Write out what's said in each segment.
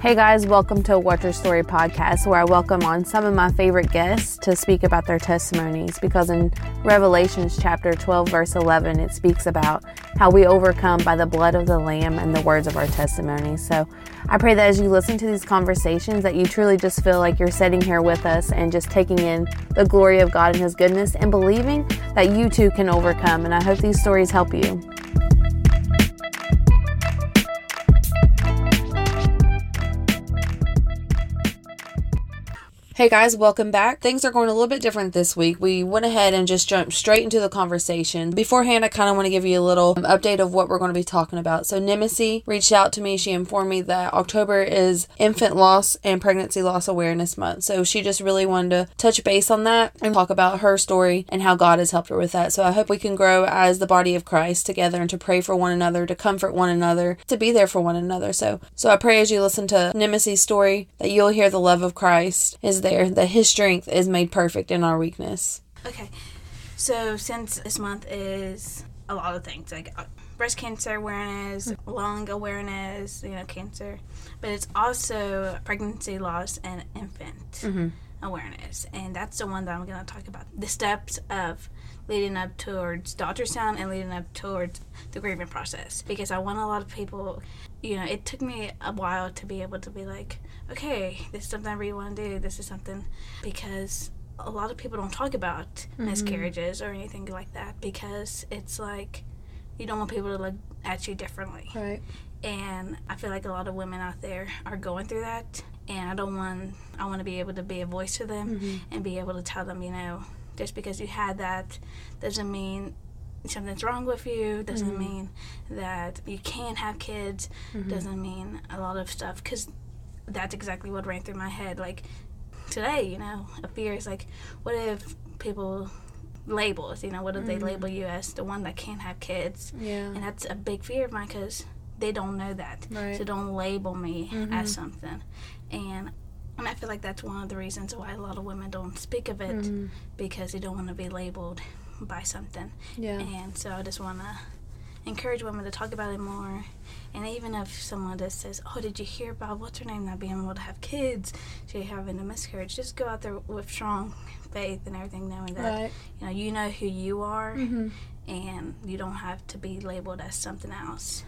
Hey guys, welcome to Watch Your Story Podcast, where I welcome on some of my favorite guests to speak about their testimonies, because in Revelation chapter 12, verse 11, it speaks about how we overcome by the blood of the Lamb and the words of our testimony. So I pray that as you listen to these conversations, that you truly just feel like you're sitting here with us and just taking in the glory of God and His goodness and believing that you too can overcome. And I hope these stories help you. Hey guys, welcome back. Things are going a little bit different this week. We went ahead and just jumped straight into the conversation. Beforehand, I kind of want to give you a little update of what we're going to be talking about. So Nemesee reached out to me. She informed me that October is Infant Loss and Pregnancy Loss Awareness Month. So she just really wanted to touch base on that and talk about her story and how God has helped her with that. So I hope we can grow as the body of Christ together and to pray for one another, to comfort one another, to be there for one another. So I pray as you listen to Nemesee's story that you'll hear the love of Christ is there, that His strength is made perfect in our weakness. Okay, so since this month is a lot of things, like breast cancer awareness, lung awareness, cancer, but it's also pregnancy loss and infant awareness, and that's the one that I'm going to talk about. The steps of leading up towards the ultrasound and leading up towards the grieving process, because I want a lot of people, it took me a while to be able to be like, okay, this is something I really want to do, this is something, because a lot of people don't talk about miscarriages or anything like that, because it's like, you don't want people to look at you differently. Right. And I feel like a lot of women out there are going through that, and I want to be able to be a voice to them and be able to tell them, just because you had that doesn't mean something's wrong with you, doesn't mean that you can't have kids, doesn't mean a lot of stuff, because that's exactly what ran through my head. Like, today, a fear is like, what if people labels, what if they label you as the one that can't have kids? Yeah. And that's a big fear of mine, because they don't know that. Right. So don't label me as something. And I feel like that's one of the reasons why a lot of women don't speak of it, because they don't want to be labeled by something. Yeah. And so I just want to encourage women to talk about it more. And even if someone just says, oh, did you hear about what's her name not being able to have kids? She having a miscarriage. Just go out there with strong faith and everything, knowing that you know who you are, and you don't have to be labeled as something else.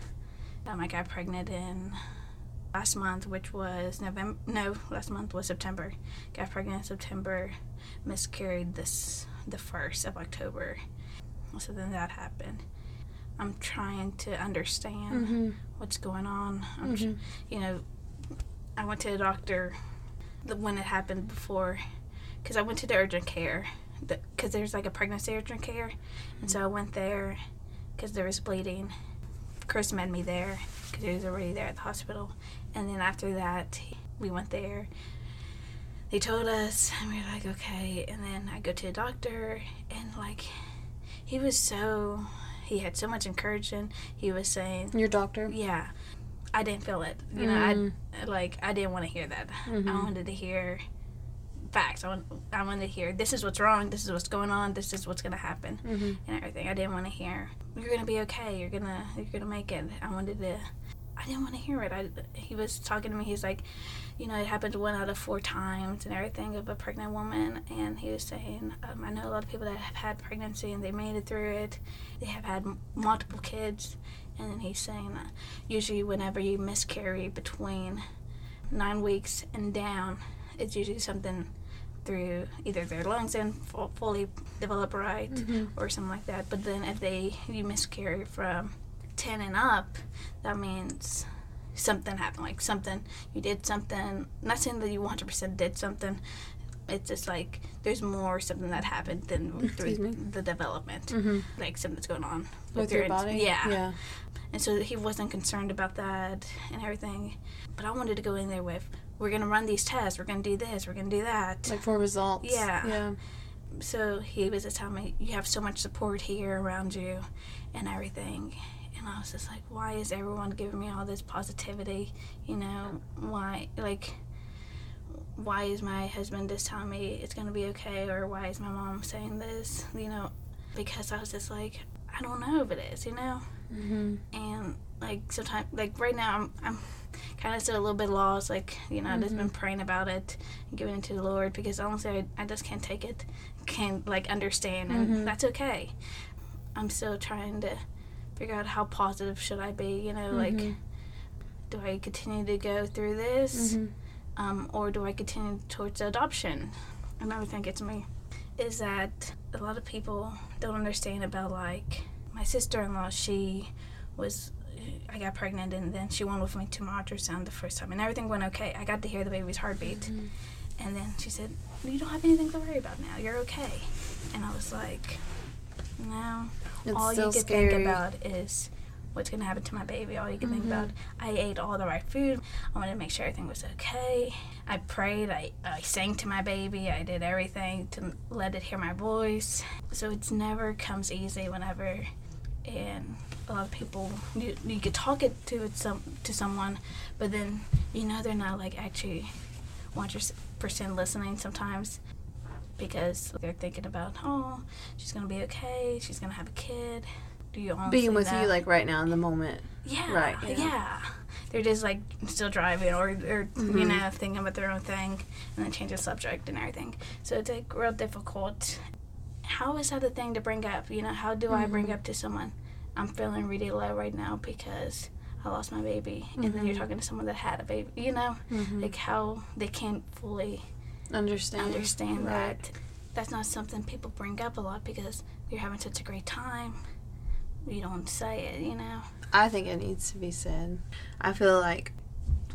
I got pregnant in last month, which was November. No, last month was September. Got pregnant in September, miscarried the 1st of October. So then that happened. I'm trying to understand what's going on. I'm I went to the doctor when it happened before, because I went to the urgent care, because there's like a pregnancy urgent care, and so I went there because there was bleeding. Chris met me there because he was already there at the hospital, and then after that, we went there. They told us, and we were like, okay, and then I go to the doctor, and like, he had so much encouragement. He was saying... Your doctor? Yeah. I didn't feel it. I didn't want to hear that. I wanted to hear facts. I wanted to hear, this is what's wrong, this is what's going on, this is what's going to happen, and everything. I didn't want to hear, you're going to be okay, you're going to make it. I didn't want to hear it. He was talking to me. He's like, it happens 1 out of 4 times and everything of a pregnant woman. And he was saying, I know a lot of people that have had pregnancy and they made it through it. They have had multiple kids. And then he's saying, usually whenever you miscarry between 9 weeks and down, it's usually something through either their lungs and fully develop right or something like that. But then if you miscarry from 10 and up, that means something happened, like something, you did something, not saying that you 100% did something, it's just like there's more something that happened than through the development, like something's going on with your body. Yeah. And so he wasn't concerned about that and everything, but I wanted to go in there with, we're going to run these tests, we're going to do this, we're going to do that. Like for results. Yeah. So he was just telling me, you have so much support here around you and everything. And I was just like, why is everyone giving me all this positivity? Why is my husband just telling me it's going to be okay? Or why is my mom saying this? Because I was just like, I don't know if it is, And, sometimes, right now, I'm kind of still a little bit lost, like, you know, I've just been praying about it and giving it to the Lord, because honestly, I just can't take it, can't, like, understand, and that's okay. I'm still trying to figure out how positive should I be, you know, like, do I continue to go through this, or do I continue towards adoption? Another thing that gets me is that a lot of people don't understand about, like, my sister-in-law, I got pregnant, and then she went with me to my ultrasound the first time, and everything went okay. I got to hear the baby's heartbeat. And then she said, "You don't have anything to worry about now. You're okay." And I was like, no. It's all you can think about is what's going to happen to my baby. All you can think about, I ate all the right food. I wanted to make sure everything was okay. I prayed. I sang to my baby. I did everything to let it hear my voice. So it never comes easy whenever... And a lot of people, you could talk it to someone, but then, you know, they're not, like, actually 100% listening sometimes, because they're thinking about, oh, she's going to be okay, she's going to have a kid. Do you honestly being with that? You, like, right now in the moment. Yeah. Right. Yeah. They're just, like, still driving or you know, thinking about their own thing, and then change the subject and everything. So it's, like, real difficult. How is that a thing to bring up? You know, how do I bring up to someone? I'm feeling really low right now because I lost my baby. And then you're talking to someone that had a baby, you know? Like, how they can't fully understand that. That's not something people bring up a lot, because you're having such a great time. You don't say it, you know? I think it needs to be said. I feel like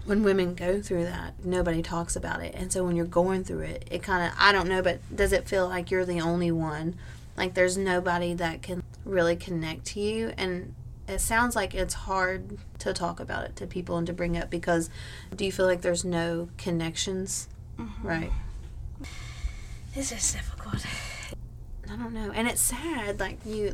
when women go through that, nobody talks about it. And so when you're going through it, it kind of, I don't know, but does it feel like you're the only one? Like, there's nobody that can really connect to you. And it sounds like it's hard to talk about it to people and to bring up, because do you feel like there's no connections? Right. This is difficult. I don't know. And it's sad. Like, you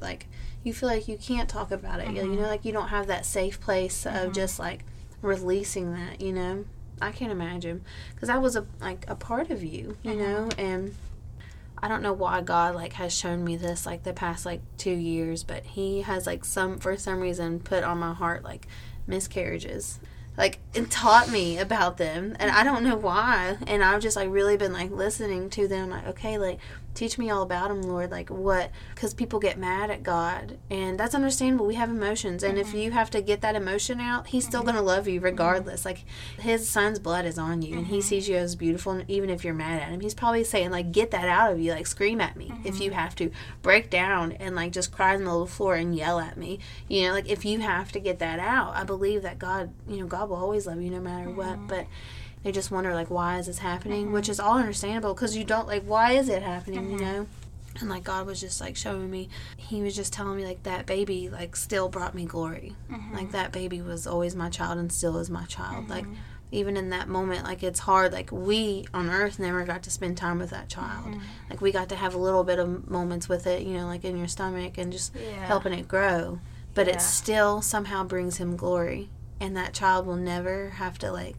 feel like you can't talk about it. You know, like, you don't have that safe place of just, like, releasing that, you know. I can't imagine, because I was a part of you, you know, and I don't know why God, like, has shown me this, like, the past, like, 2 years, but he has, like, for some reason put on my heart, like, miscarriages, like, and taught me about them, and I don't know why, and I've just, like, really been, like, listening to them, like, okay, like, teach me all about them, Lord, like, what, because people get mad at God, and that's understandable, we have emotions, and if you have to get that emotion out, he's still going to love you regardless, like, his son's blood is on you, and he sees you as beautiful, and even if you're mad at him, he's probably saying, like, get that out of you, like, scream at me, if you have to, break down, and, like, just cry on the little floor and yell at me, you know, like, if you have to get that out, I believe that God, you know, God will always love you no matter what, but... They just wonder, like, why is this happening? Which is all understandable, because you don't, like, why is it happening, you know? And, like, God was just, like, showing me. He was just telling me, like, that baby, like, still brought me glory. Like, that baby was always my child and still is my child. Like, even in that moment, like, it's hard. Like, we on earth never got to spend time with that child. Like, we got to have a little bit of moments with it, you know, like, in your stomach and just helping it grow. But it still somehow brings him glory. And that child will never have to, like,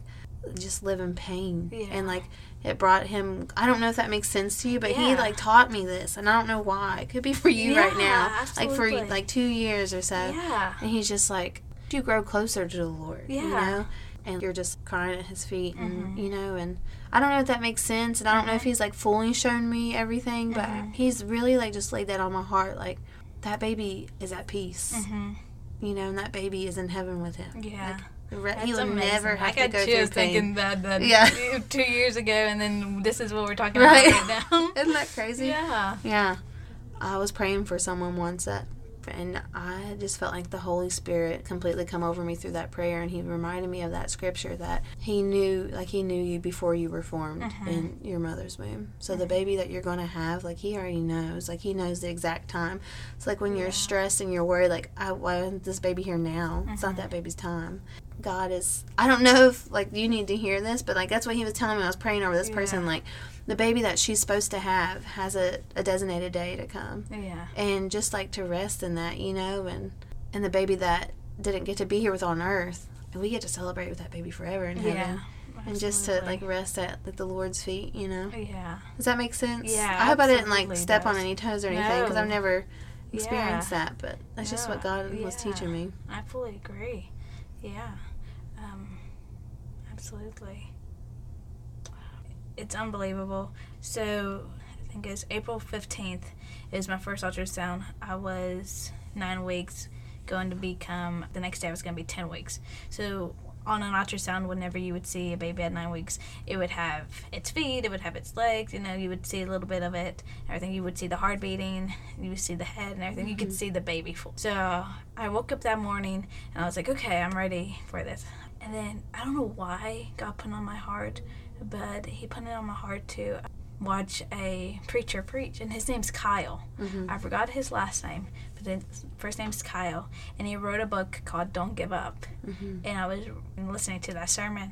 just live in pain and like it brought him, I don't know if that makes sense to you, but he like taught me this, and I don't know why. It could be for you right now, absolutely. Like for like 2 years or so, and he's just like, you grow closer to the Lord, you know, and you're just crying at his feet, and you know, and I don't know if that makes sense, and I don't know if he's like fully shown me everything, but he's really like just laid that on my heart, like that baby is at peace, you know, and that baby is in heaven with him, like, he will never have to go through pain. I was thinking that 2 years ago, and then this is what we're talking about right now. Isn't that crazy? Yeah. Yeah. I was praying for someone once, and I just felt like the Holy Spirit completely come over me through that prayer, and he reminded me of that scripture that he knew you before you were formed in your mother's womb. So the baby that you're going to have, like, he already knows. Like, he knows the exact time. It's like when you're stressed and you're worried, like, why isn't this baby here now? It's not that baby's time. God is, I don't know if, like, you need to hear this, but, like, that's what he was telling me when I was praying over this person. Like, the baby that she's supposed to have has a designated day to come. Yeah. And just, like, to rest in that, you know, and the baby that didn't get to be here with on earth, and we get to celebrate with that baby forever in heaven. Yeah. And just to, like, rest at, like, the Lord's feet, you know? Yeah. Does that make sense? Yeah. I hope I didn't, like, step on any toes or anything, because I've never experienced that, but that's just what God was teaching me. I fully agree. Yeah. Absolutely. It's unbelievable. So I think it was April 15th is my first ultrasound. I was 9 weeks, going to become, the next day I was going to be 10 weeks. So on an ultrasound, whenever you would see a baby at 9 weeks, it would have its feet, it would have its legs, you know, you would see a little bit of it, everything. You would see the heart beating, you would see the head and everything. Mm-hmm. You could see the baby full. So I woke up that morning and I was like, okay, I'm ready for this. And then I don't know why God put it on my heart, but he put it on my heart to watch a preacher preach, and his name's Kyle. Mm-hmm. I forgot his last name, but his first name's Kyle, and he wrote a book called Don't Give Up. Mm-hmm. And I was listening to that sermon,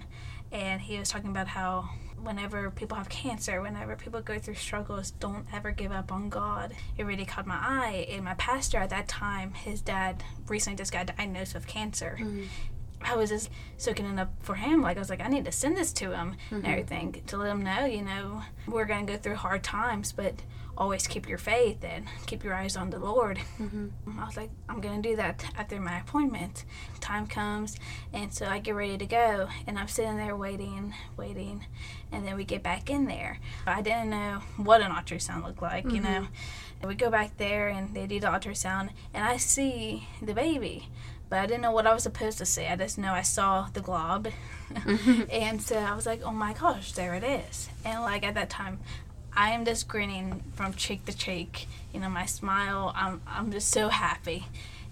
and he was talking about how whenever people have cancer, whenever people go through struggles, don't ever give up on God. It really caught my eye. And my pastor at that time, his dad recently just got diagnosed with cancer. Mm-hmm. I was just soaking it up for him. Like, I was like, I need to send this to him, mm-hmm. and everything, to let him know, you know, we're going to go through hard times, but always keep your faith and keep your eyes on the Lord. Mm-hmm. I was like, I'm going to do that after my appointment. Time comes, and so I get ready to go, and I'm sitting there waiting, and then we get back in there. I didn't know what an ultrasound looked like, mm-hmm. you know. And we go back there, and they do the ultrasound, and I see the baby. But I didn't know what I was supposed to see. I just know I saw the glob. And so I was like, oh my gosh, there it is. And like at that time, I am just grinning from cheek to cheek. You know, my smile, I'm just so happy.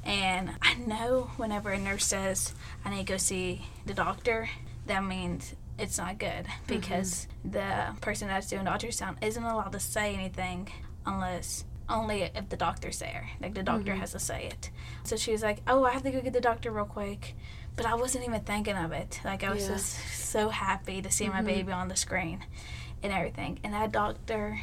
And I know whenever a nurse says, I need to go see the doctor, that means it's not good. Because mm-hmm. the person that's doing the ultrasound isn't allowed to say anything unless... only if the doctor's there. Like, the doctor mm-hmm. has to say it. So she was like, oh, I have to go get the doctor real quick. But I wasn't even thinking of it. Like, I was just so happy to see mm-hmm. my baby on the screen and everything. And that doctor,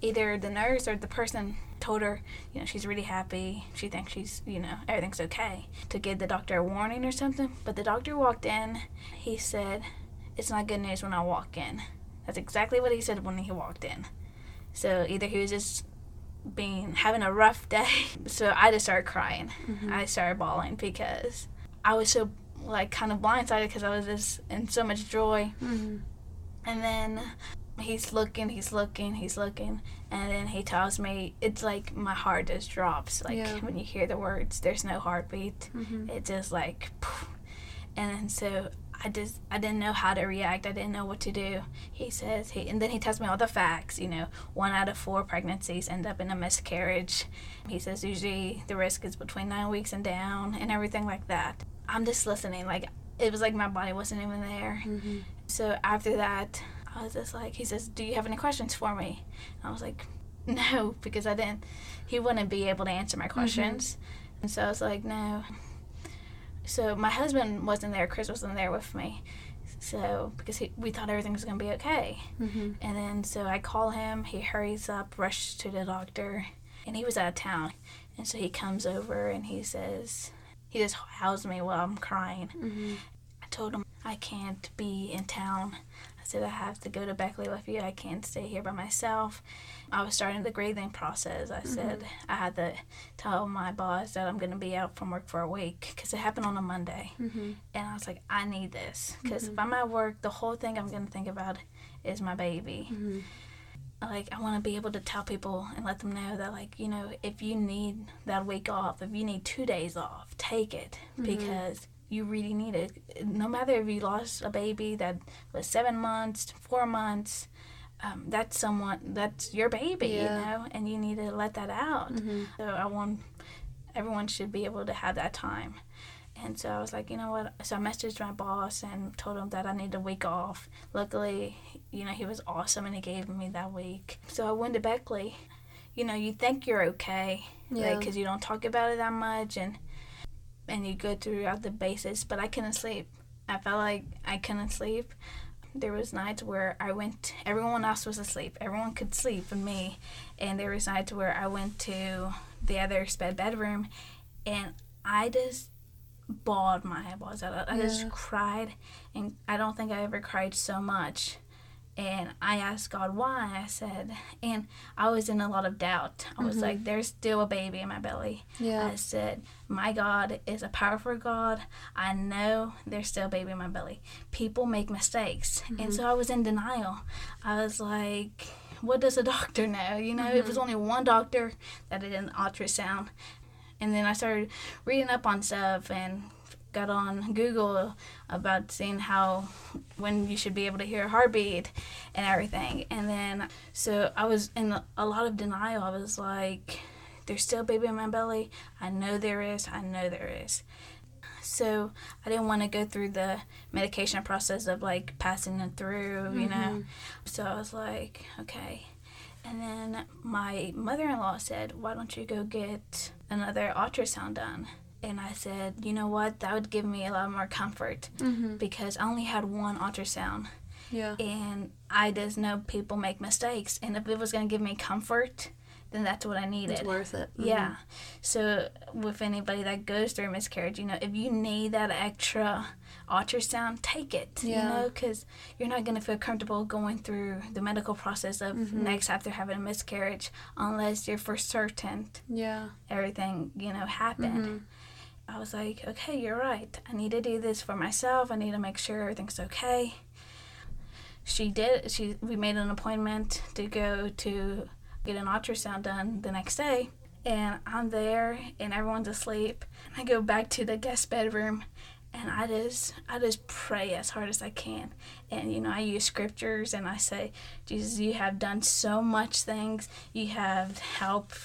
either the nurse or the person told her, you know, she's really happy. She thinks she's, you know, everything's okay. To give the doctor a warning or something. But the doctor walked in. He said, it's not good news when I walk in. That's exactly what he said when he walked in. So either he was just... having a rough day. So I just started crying. Mm-hmm. I started bawling because I was so, like, kind of blindsided because I was just in so much joy. Mm-hmm. And then he's looking, and then he tells me, it's like my heart just drops. Like, when you hear the words, there's no heartbeat. Mm-hmm. It's just like, poof. And so I didn't know how to react. I didn't know what to do. And then he tells me all the facts, you know, 1 out of 4 pregnancies end up in a miscarriage. He says usually the risk is between 9 weeks and down and everything like that. I'm just listening. Like, it was like my body wasn't even there. Mm-hmm. So after that, I was just like, he says, do you have any questions for me? And I was like, no, because he wouldn't be able to answer my questions. Mm-hmm. And so I was like, no. So my husband wasn't there. Chris wasn't there with me. So because we thought everything was going to be okay. Mm-hmm. And then so I call him. He hurries up, rushes to the doctor. And he was out of town. And so he comes over and he just housed me while I'm crying. Mm-hmm. I told him, I can't be in town. I said, I have to go to Beckley with you. I can't stay here by myself. I was starting the grieving process. I said, I had to tell my boss that I'm going to be out from work for a week because it happened on a Monday. Mm-hmm. And I was like, I need this because if I'm at work, the whole thing I'm going to think about is my baby. Mm-hmm. Like, I want to be able to tell people and let them know that, like, you know, if you need that week off, if you need 2 days off, take it because... you really need it. No matter if you lost a baby that was 7 months, 4 months, that's your baby, you know, and you need to let that out. Mm-hmm. So everyone should be able to have that time. And so I was like, you know what? So I messaged my boss and told him that I needed a week off. Luckily, you know, he was awesome and he gave me that week. So I went to Beckley. You know, you think you're okay, because you don't talk about it that much, and you go throughout the basis, but I couldn't sleep. I felt like I couldn't sleep. There was nights where I went, everyone else was asleep. Everyone could sleep but me. And there was nights where I went to the other bedroom, and I just bawled my eyeballs out. I just cried, and I don't think I ever cried so much And I asked God why, I said, and I was in a lot of doubt. I was like, there's still a baby in my belly. Yeah. I said, my God is a powerful God. I know there's still a baby in my belly. People make mistakes. And so I was in denial. I was like, what does a doctor know? You know, it was only one doctor that did an ultrasound. And then I started reading up on stuff and got on Google about seeing how, when you should be able to hear a heartbeat and everything. And then, so I was in a lot of denial. I was like, there's still a baby in my belly. I know there is. So I didn't want to go through the medication process of like passing it through, you know. So I was like, okay. And then my mother-in-law said, why don't you go get another ultrasound done? And I said, you know what, that would give me a lot more comfort because I only had one ultrasound. Yeah. And I just know people make mistakes. And if it was going to give me comfort, then that's what I needed. It's worth it. Yeah. So with anybody that goes through a miscarriage, you know, if you need that extra ultrasound, take it, you know, because you're not going to feel comfortable going through the medical process of next after having a miscarriage unless you're for certain everything, you know, happened. I was like, okay, you're right. I need to do this for myself. I need to make sure everything's okay. She did. We made an appointment to go to get an ultrasound done the next day. And I'm there, and everyone's asleep. And I go back to the guest bedroom, and I just pray as hard as I can. And, you know, I use scriptures, and I say, Jesus, you have done so much things. You have helped.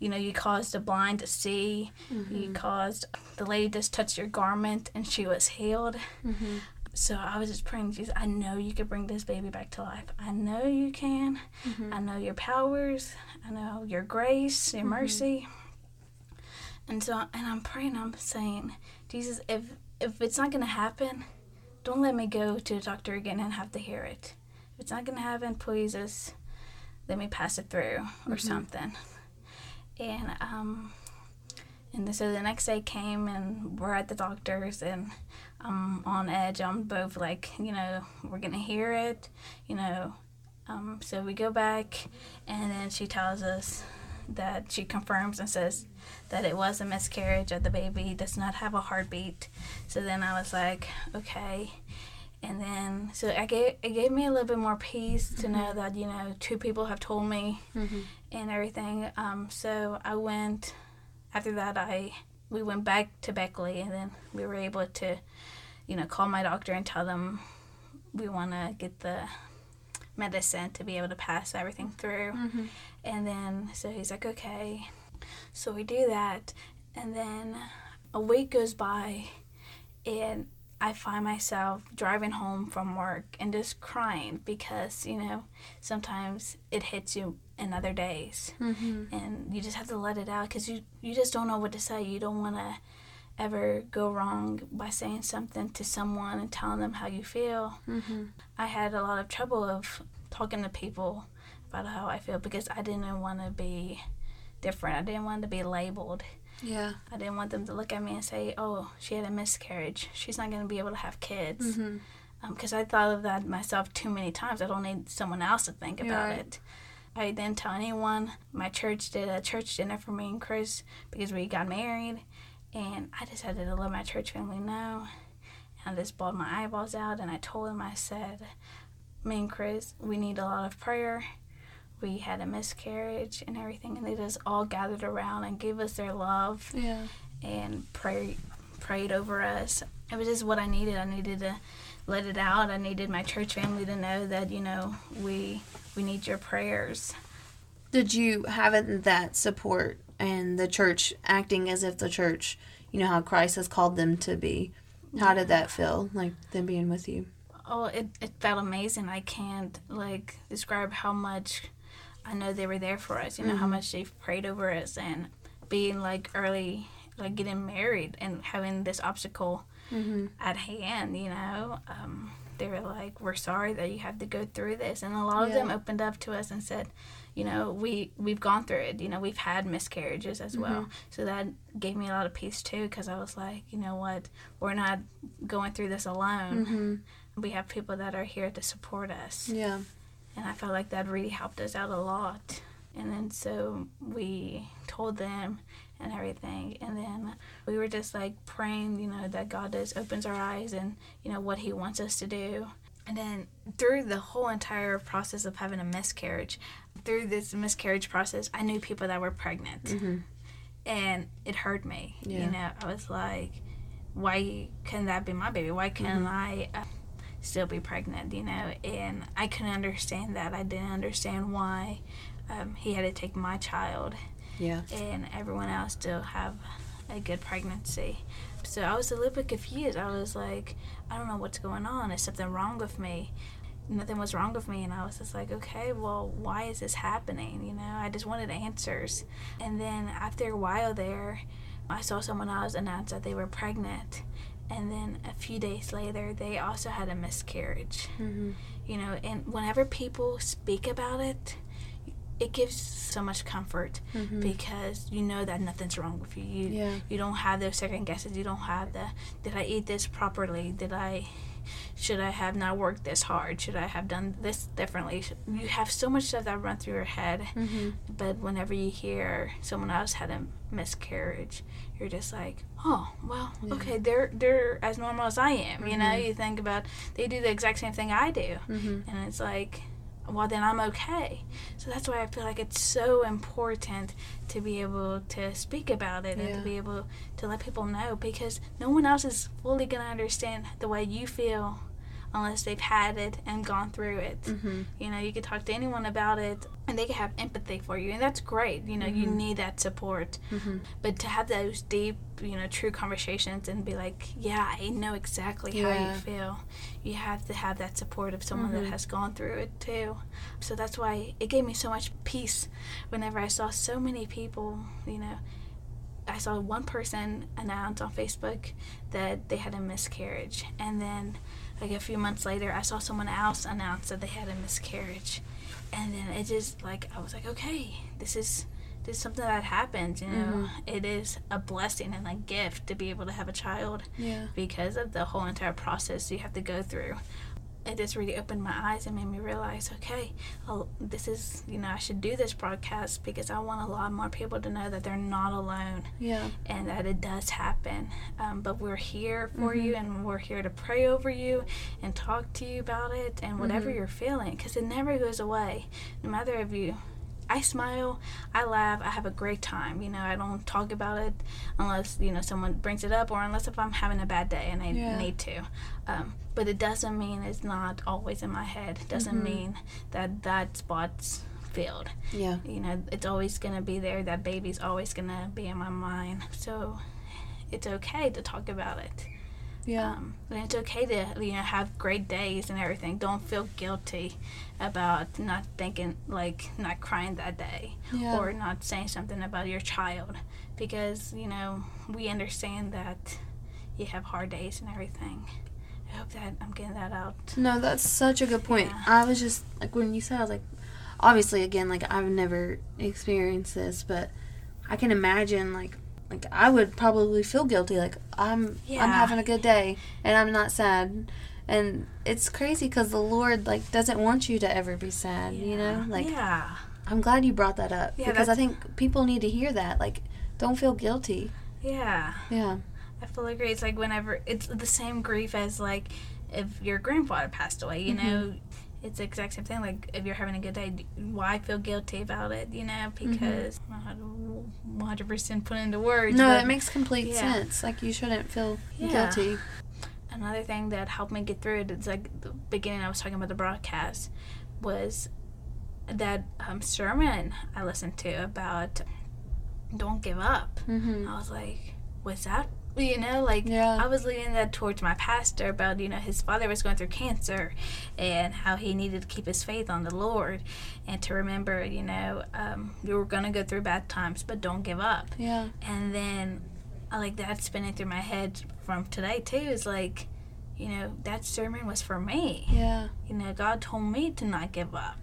You know, you caused the blind to see. You caused the lady just touched your garment, and she was healed. So I was just praying, Jesus, I know you can bring this baby back to life. I know you can. I know your powers. I know your grace, your mercy. And so, and I'm praying. I'm saying, Jesus, if it's not gonna happen, don't let me go to the doctor again and have to hear it. If it's not gonna happen, please just let me pass it through or something. And so the next day came, and we're at the doctor's, and I'm on edge. I'm both like, you know, we're going to hear it, you know. So we go back, and then she tells us that she confirms and says that it was a miscarriage, that the baby does not have a heartbeat. So then I was like, okay. And then, so it gave me a little bit more peace to know that, you know, two people have told me and everything. So I went, after that, we went back to Beckley, and then we were able to, you know, call my doctor and tell them we want to get the medicine to be able to pass everything through. And then, so he's like, okay. So we do that, and then a week goes by, and I find myself driving home from work and just crying because, you know, sometimes it hits you in other days. And you just have to let it out because you just don't know what to say. You don't want to ever go wrong by saying something to someone and telling them how you feel. I had a lot of trouble of talking to people about how I feel because I didn't want to be different. I didn't want to be labeled. Yeah. I didn't want them to look at me and say, oh, she had a miscarriage. She's not going to be able to have kids. Because I thought of that myself too many times. I don't need someone else to think about it. I didn't tell anyone. My church did a church dinner for me and Chris because we got married. And I decided to let my church family know. And I just bawled my eyeballs out. And I told them, I said, me and Chris, we need a lot of prayer. We had a miscarriage and everything, and they just all gathered around and gave us their love and prayed over us. It was just what I needed. I needed to let it out. I needed my church family to know that, you know, we need your prayers. Did you have that support and the church acting as if the church, you know, how Christ has called them to be? How did that feel, like them being with you? Oh, it felt amazing. I can't, like, describe how much... I know they were there for us, you know, how much they've prayed over us, and being, like, early, like, getting married and having this obstacle at hand, you know. They were like, we're sorry that you have to go through this. And a lot of them opened up to us and said, you know, we've gone through it. You know, we've had miscarriages as well. So that gave me a lot of peace, too, because I was like, you know what, we're not going through this alone. we have people that are here to support us. Yeah. And I felt like that really helped us out a lot. And then so we told them and everything. And then we were just like praying, you know, that God just opens our eyes and, you know, what he wants us to do. And then through the whole entire process of having a miscarriage, through this miscarriage process, I knew people that were pregnant. Mm-hmm. And it hurt me. Yeah. You know, I was like, why couldn't that be my baby? Why couldn't I still be pregnant, you know? And I couldn't understand that. I didn't understand why he had to take my child. Yeah. And everyone else still have a good pregnancy. So I was a little bit confused. I was like, I don't know what's going on. Is something wrong with me? Nothing was wrong with me. And I was just like, okay, well, why is this happening? You know, I just wanted answers. And then after a while there, I saw someone else announce that they were pregnant. And then a few days later, they also had a miscarriage. Mm-hmm. You know, and whenever people speak about it, it gives so much comfort because you know that nothing's wrong with you. You don't have those second guesses. You don't have the, did I eat this properly? Should I have not worked this hard? Should I have done this differently? You have so much stuff that runs through your head. Mm-hmm. But whenever you hear someone else had a miscarriage, you're just like, oh, well, okay, they're as normal as I am. Mm-hmm. You know, you think about, they do the exact same thing I do. Mm-hmm. And it's like, well, then I'm okay. So that's why I feel like it's so important to be able to speak about it and to be able to let people know, because no one else is fully going to understand the way you feel unless they've had it and gone through it. Mm-hmm. You know, you could talk to anyone about it and they could have empathy for you, and that's great. You know, you need that support. Mm-hmm. But to have those deep, you know, true conversations and be like, yeah, I know exactly how you feel. You have to have that support of someone that has gone through it too. So that's why it gave me so much peace whenever I saw so many people, you know. I saw one person announce on Facebook that they had a miscarriage, and then like a few months later I saw someone else announce that they had a miscarriage, and then it just like, I was like, okay, this is something that happens, you know. It is a blessing and a gift to be able to have a child because of the whole entire process you have to go through. It just really opened my eyes and made me realize, okay, this is, you know, I should do this broadcast because I want a lot more people to know that they're not alone. Yeah. And that it does happen. But we're here for you, and we're here to pray over you and talk to you about it and whatever you're feeling, because it never goes away. No matter if you, I smile, I laugh, I have a great time. You know, I don't talk about it unless, you know, someone brings it up, or unless if I'm having a bad day and I need to. But it doesn't mean it's not always in my head. It doesn't mean that spot's filled. Yeah. You know, it's always going to be there. That baby's always going to be in my mind. So it's okay to talk about it. Yeah. And it's okay to, you know, have great days and everything. Don't feel guilty about not thinking, like, not crying that day or not saying something about your child, because, you know, we understand that you have hard days and everything. I hope that I'm getting that out. No, that's such a good point. Yeah. I was just, like, when you said, I was like, obviously, again, like, I've never experienced this, but I can imagine, like I would probably feel guilty, like I'm having a good day and I'm not sad. And it's crazy because the Lord, like, doesn't want you to ever be sad, you know? Like, I'm glad you brought that up, because I think people need to hear that. Like, don't feel guilty. Yeah. I fully agree. It's like whenever, it's the same grief as, like, if your grandfather passed away, you know? It's the exact same thing. Like, if you're having a good day, why feel guilty about it, you know? Because I'm not 100% put into words. No, it makes complete sense. Like, you shouldn't feel guilty. Another thing that helped me get through it, it's like the beginning I was talking about the broadcast, was that sermon I listened to about don't give up. I was like, what's that? You know, like, I was leading that towards my pastor about, you know, his father was going through cancer and how he needed to keep his faith on the Lord and to remember, you know, you were going to go through bad times, but don't give up. Yeah. And then, like, that's spinning through my head from today, too, is like, you know, that sermon was for me. Yeah. You know, God told me to not give up.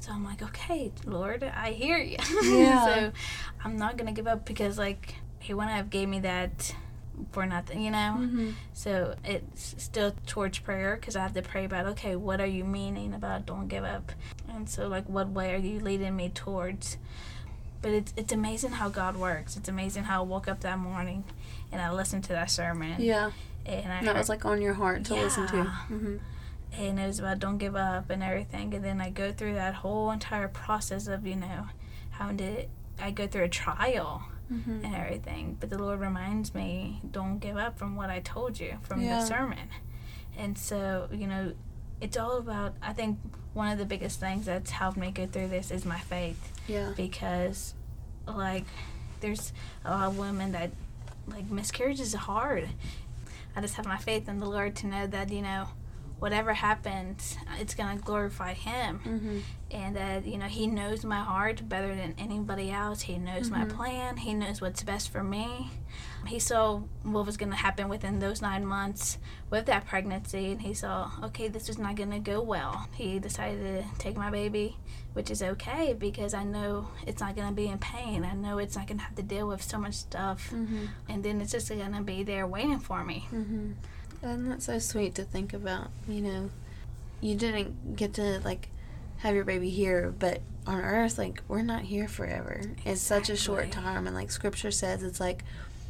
So I'm like, okay, Lord, I hear you. So I'm not going to give up, because, like, he wouldn't have gave me that for nothing, you know? Mm-hmm. So it's still towards prayer, because I have to pray about, okay, what are you meaning about don't give up? And so, like, what way are you leading me towards? But it's amazing how God works. It's amazing how I woke up that morning and I listened to that sermon. Yeah. And that was, like, on your heart to listen to. Mm-hmm. And it was about don't give up and everything. And then I go through that whole entire process of, you know, having to, I go through a trial. Mm-hmm. And everything, but the Lord reminds me, don't give up from what I told you from the sermon. And so, you know, it's all about, I think one of the biggest things that's helped me go through this is my faith. Yeah. Because, like, there's a lot of women that, like, miscarriage is hard. I just have my faith in the Lord to know that, you know, whatever happens, it's going to glorify Him. Mm-hmm. And that, you know, He knows my heart better than anybody else. He knows mm-hmm. my plan. He knows what's best for me. He saw what was going to happen within those 9 months with that pregnancy, and He saw, okay, this is not going to go well. He decided to take my baby, which is okay, because I know it's not going to be in pain. I know it's not going to have to deal with so much stuff. Mm-hmm. And then it's just going to be there waiting for me. Mm-hmm. And that's so sweet to think about, you know. You didn't get to, like, have your baby here, but on earth, like, we're not here forever. Exactly. It's such a short time, and, like, Scripture says, it's like,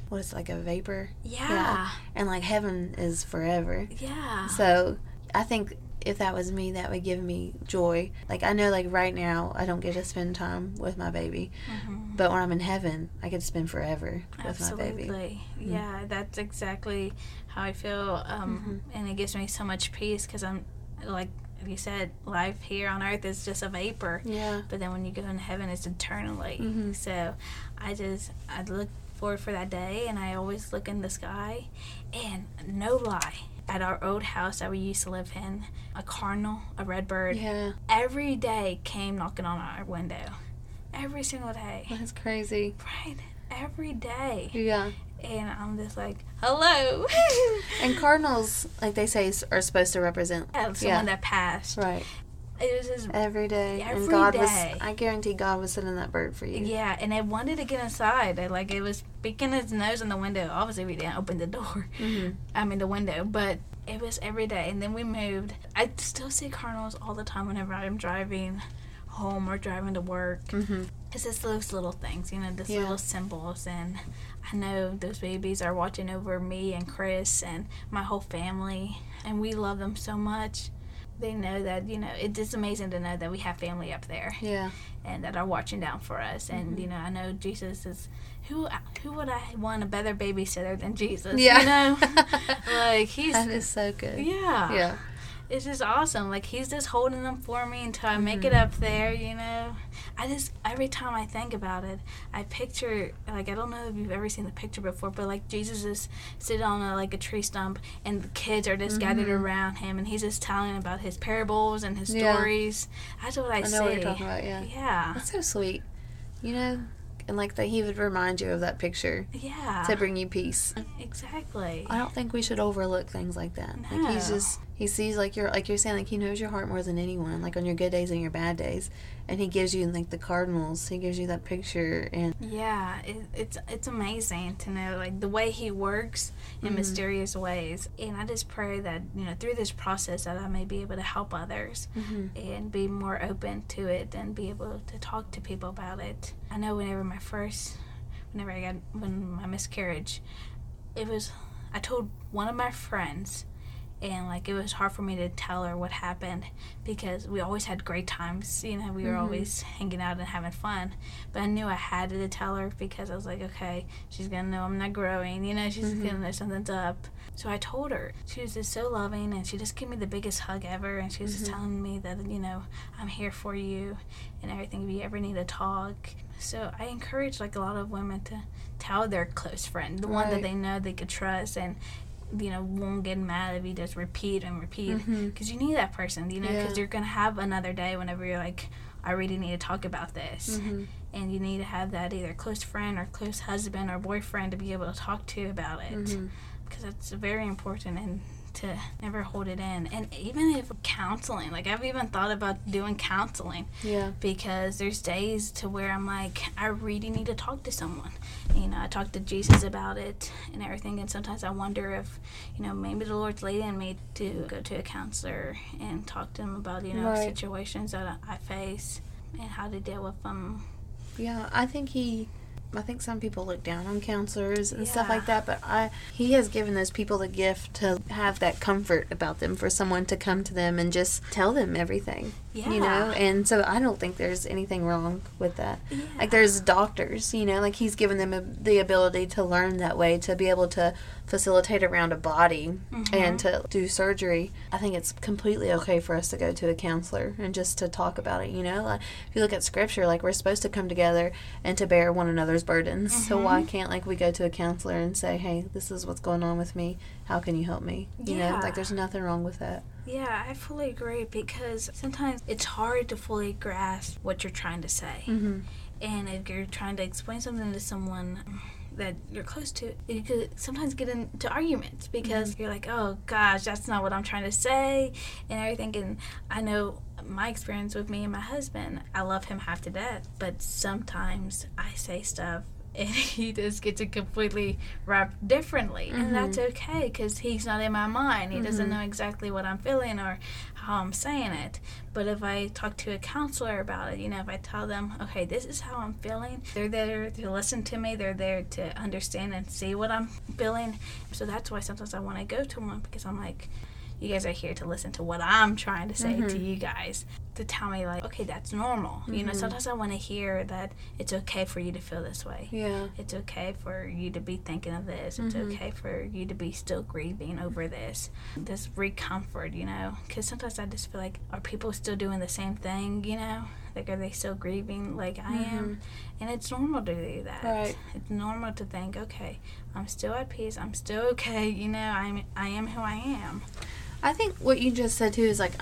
what, it's like a vapor? Yeah. And, like, heaven is forever. Yeah. So I think if that was me, that would give me joy. Like, I know, like, right now, I don't get to spend time with my baby, mm-hmm. but when I'm in heaven, I get to spend forever Absolutely. With my baby. Absolutely. Mm-hmm. Yeah, that's exactly how I feel, mm-hmm. and it gives me so much peace, because I'm, like you said, life here on earth is just a vapor, but then when you go in heaven, it's eternally, mm-hmm. so I look forward for that day, and I always look in the sky, and no lie, at our old house that we used to live in, a cardinal, a redbird, every day came knocking on our window, every single day. That's crazy. Right, every day. Yeah. And I'm just like, hello. And cardinals, like they say, are supposed to represent someone that passed. Right. It was just every day. And God I guarantee God was sending that bird for you. Yeah, and it wanted to get inside. Like, it was peeking its nose in the window. Obviously, we didn't open the door. Mm-hmm. I mean, the window. But it was every day. And then we moved. I still see cardinals all the time whenever I'm driving home or driving to work. Mm-hmm. It's just those little things, you know, those little symbols, and I know those babies are watching over me and Chris and my whole family, and we love them so much. They know that, you know, it's just amazing to know that we have family up there. Yeah. And that are watching down for us. And, mm-hmm. you know, I know Jesus is, who would I want a better babysitter than Jesus? Yeah. You know? Like, he's... That is so good. Yeah. Yeah. It's just awesome. Like, he's just holding them for me until I make it up there, you know. I just, every time I think about it, I picture, like, I don't know if you've ever seen the picture before, but, like, Jesus is sitting on, a tree stump, and the kids are just gathered around him, and he's just telling about his parables and his stories. That's what I see. I know what you're talking about, yeah. That's so sweet, you know. And, like, that he would remind you of that picture. Yeah. To bring you peace. Exactly. I don't think we should overlook things like that. No. Like, he's just, he sees, like you're saying, like, he knows your heart more than anyone, like, on your good days and your bad days. And he gives you, like, the cardinals. He gives you that picture. And yeah, it's amazing to know, like, the way he works in mysterious ways. And I just pray that, you know, through this process that I may be able to help others and be more open to it and be able to talk to people about it. I know whenever my miscarriage, it was, I told one of my friends, and, like, it was hard for me to tell her what happened because we always had great times. You know, we were always hanging out and having fun. But I knew I had to tell her because I was like, okay, she's going to know I'm not growing. You know, she's going to know something's up. So I told her. She was just so loving, and she just gave me the biggest hug ever. And she was just telling me that, you know, I'm here for you and everything if you ever need to talk. So I encourage, like, a lot of women to tell their close friend, the one that they know they could trust and, you know, won't get mad if you just repeat and repeat, because you need that person, you know, because you're going to have another day whenever you're like, I really need to talk about this, and you need to have that either close friend or close husband or boyfriend to be able to talk to about it, because that's very important in to never hold it in. And even if counseling, like I've even thought about doing counseling. Yeah. Because there's days to where I'm like, I really need to talk to someone. You know, I talk to Jesus about it and everything. And sometimes I wonder if, you know, maybe the Lord's leading me to go to a counselor and talk to them about, you know, right. situations that I face and how to deal with them. Yeah, I think some people look down on counselors and yeah. stuff like that, but he has given those people the gift to have that comfort about them, for someone to come to them and just tell them everything, yeah. you know? And so I don't think there's anything wrong with that. Yeah. Like, there's doctors, you know? Like, he's given them the ability to learn that way, to be able to facilitate around a body mm-hmm. and to do surgery. I think it's completely okay for us to go to a counselor and just to talk about it, you know? Like, if you look at Scripture, like, we're supposed to come together and to bear one another's burdens. Mm-hmm. So why can't, like, we go to a counselor and say, hey, this is what's going on with me, how can you help me? You yeah. know, like, there's nothing wrong with that. Yeah, I fully agree, because sometimes it's hard to fully grasp what you're trying to say. Mm-hmm. And if you're trying to explain something to someone that you're close to, you could sometimes get into arguments, because mm-hmm. you're like, oh gosh, that's not what I'm trying to say and everything. And I know my experience with me and my husband, I love him half to death, but sometimes I say stuff and he just gets it completely wrapped differently. Mm-hmm. And that's okay, because he's not in my mind. He mm-hmm. doesn't know exactly what I'm feeling or how I'm saying it. But if I talk to a counselor about it, you know, if I tell them, okay, this is how I'm feeling, they're there to listen to me, they're there to understand and see what I'm feeling. So that's why sometimes I want to go to one, because I'm like, you guys are here to listen to what I'm trying to say mm-hmm. to you guys, to tell me, like, okay, that's normal. Mm-hmm. You know, sometimes I want to hear that it's okay for you to feel this way. Yeah. It's okay for you to be thinking of this. Mm-hmm. It's okay for you to be still grieving over this. This recomfort, you know, because sometimes I just feel like, are people still doing the same thing, you know? Like, are they still grieving like I mm-hmm. am? And it's normal to do that. Right. It's normal to think, okay, I'm still at peace. I'm still okay. You know, I am who I am. I think what you just said, too, is, like,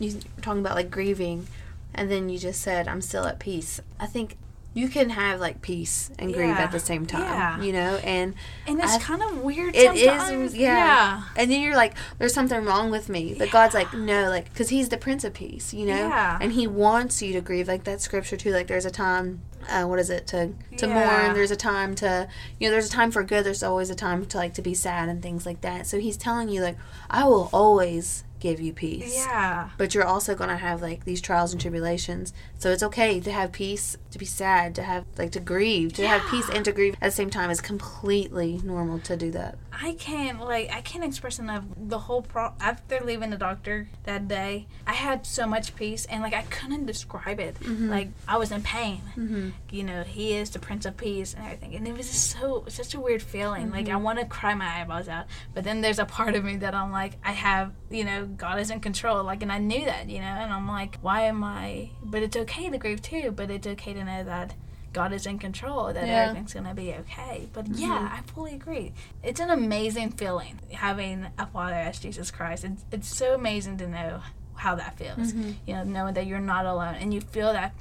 you're talking about, like, grieving, and then you just said, I'm still at peace. I think you can have, like, peace and yeah. grieve at the same time, yeah. you know? And it's kind of weird sometimes. It is, yeah. yeah. And then you're like, there's something wrong with me. But yeah. God's like, no, like, because he's the Prince of Peace, you know? Yeah. And he wants you to grieve. Like, that Scripture, too, like, there's a time... to yeah. mourn. There's a time to, you know, there's a time for good. There's always a time to, like, to be sad and things like that. So he's telling you, like, I will always give you peace. Yeah. But you're also going to have, like, these trials and tribulations. So it's okay to have peace, to be sad, to have, like, to grieve, to yeah. have peace and to grieve at the same time. It's completely normal to do that. I can't express enough the whole after leaving the doctor that day, I had so much peace, and, like, I couldn't describe it. Mm-hmm. Like, I was in pain. Mm-hmm. You know, he is the Prince of Peace and everything. And it was just such a weird feeling. Mm-hmm. Like, I want to cry my eyeballs out, but then there's a part of me that I'm like, I have, you know, God is in control, like, and I knew that, you know, and I'm like, why am I, but it's okay to grieve too, but it's okay to know that God is in control, that yeah. everything's going to be okay. But mm-hmm. yeah, I fully agree. It's an amazing feeling, having a father as Jesus Christ. It's so amazing to know how that feels, mm-hmm. you know, knowing that you're not alone, and you feel that,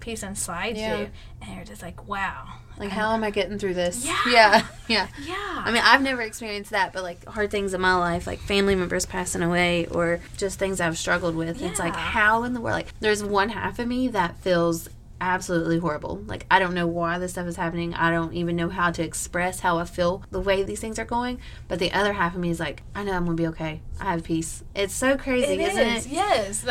peace inside yeah. you, and you're just like, wow. Like, how am I getting through this? Yeah. Yeah. Yeah. Yeah. I mean, I've never experienced that, but, like, hard things in my life, like family members passing away or just things I've struggled with. Yeah. It's like, how in the world? Like, there's one half of me that feels absolutely horrible. Like, I don't know why this stuff is happening. I don't even know how to express how I feel the way these things are going. But the other half of me is like, I know I'm going to be okay. I have peace. It's so crazy, isn't it? Yes,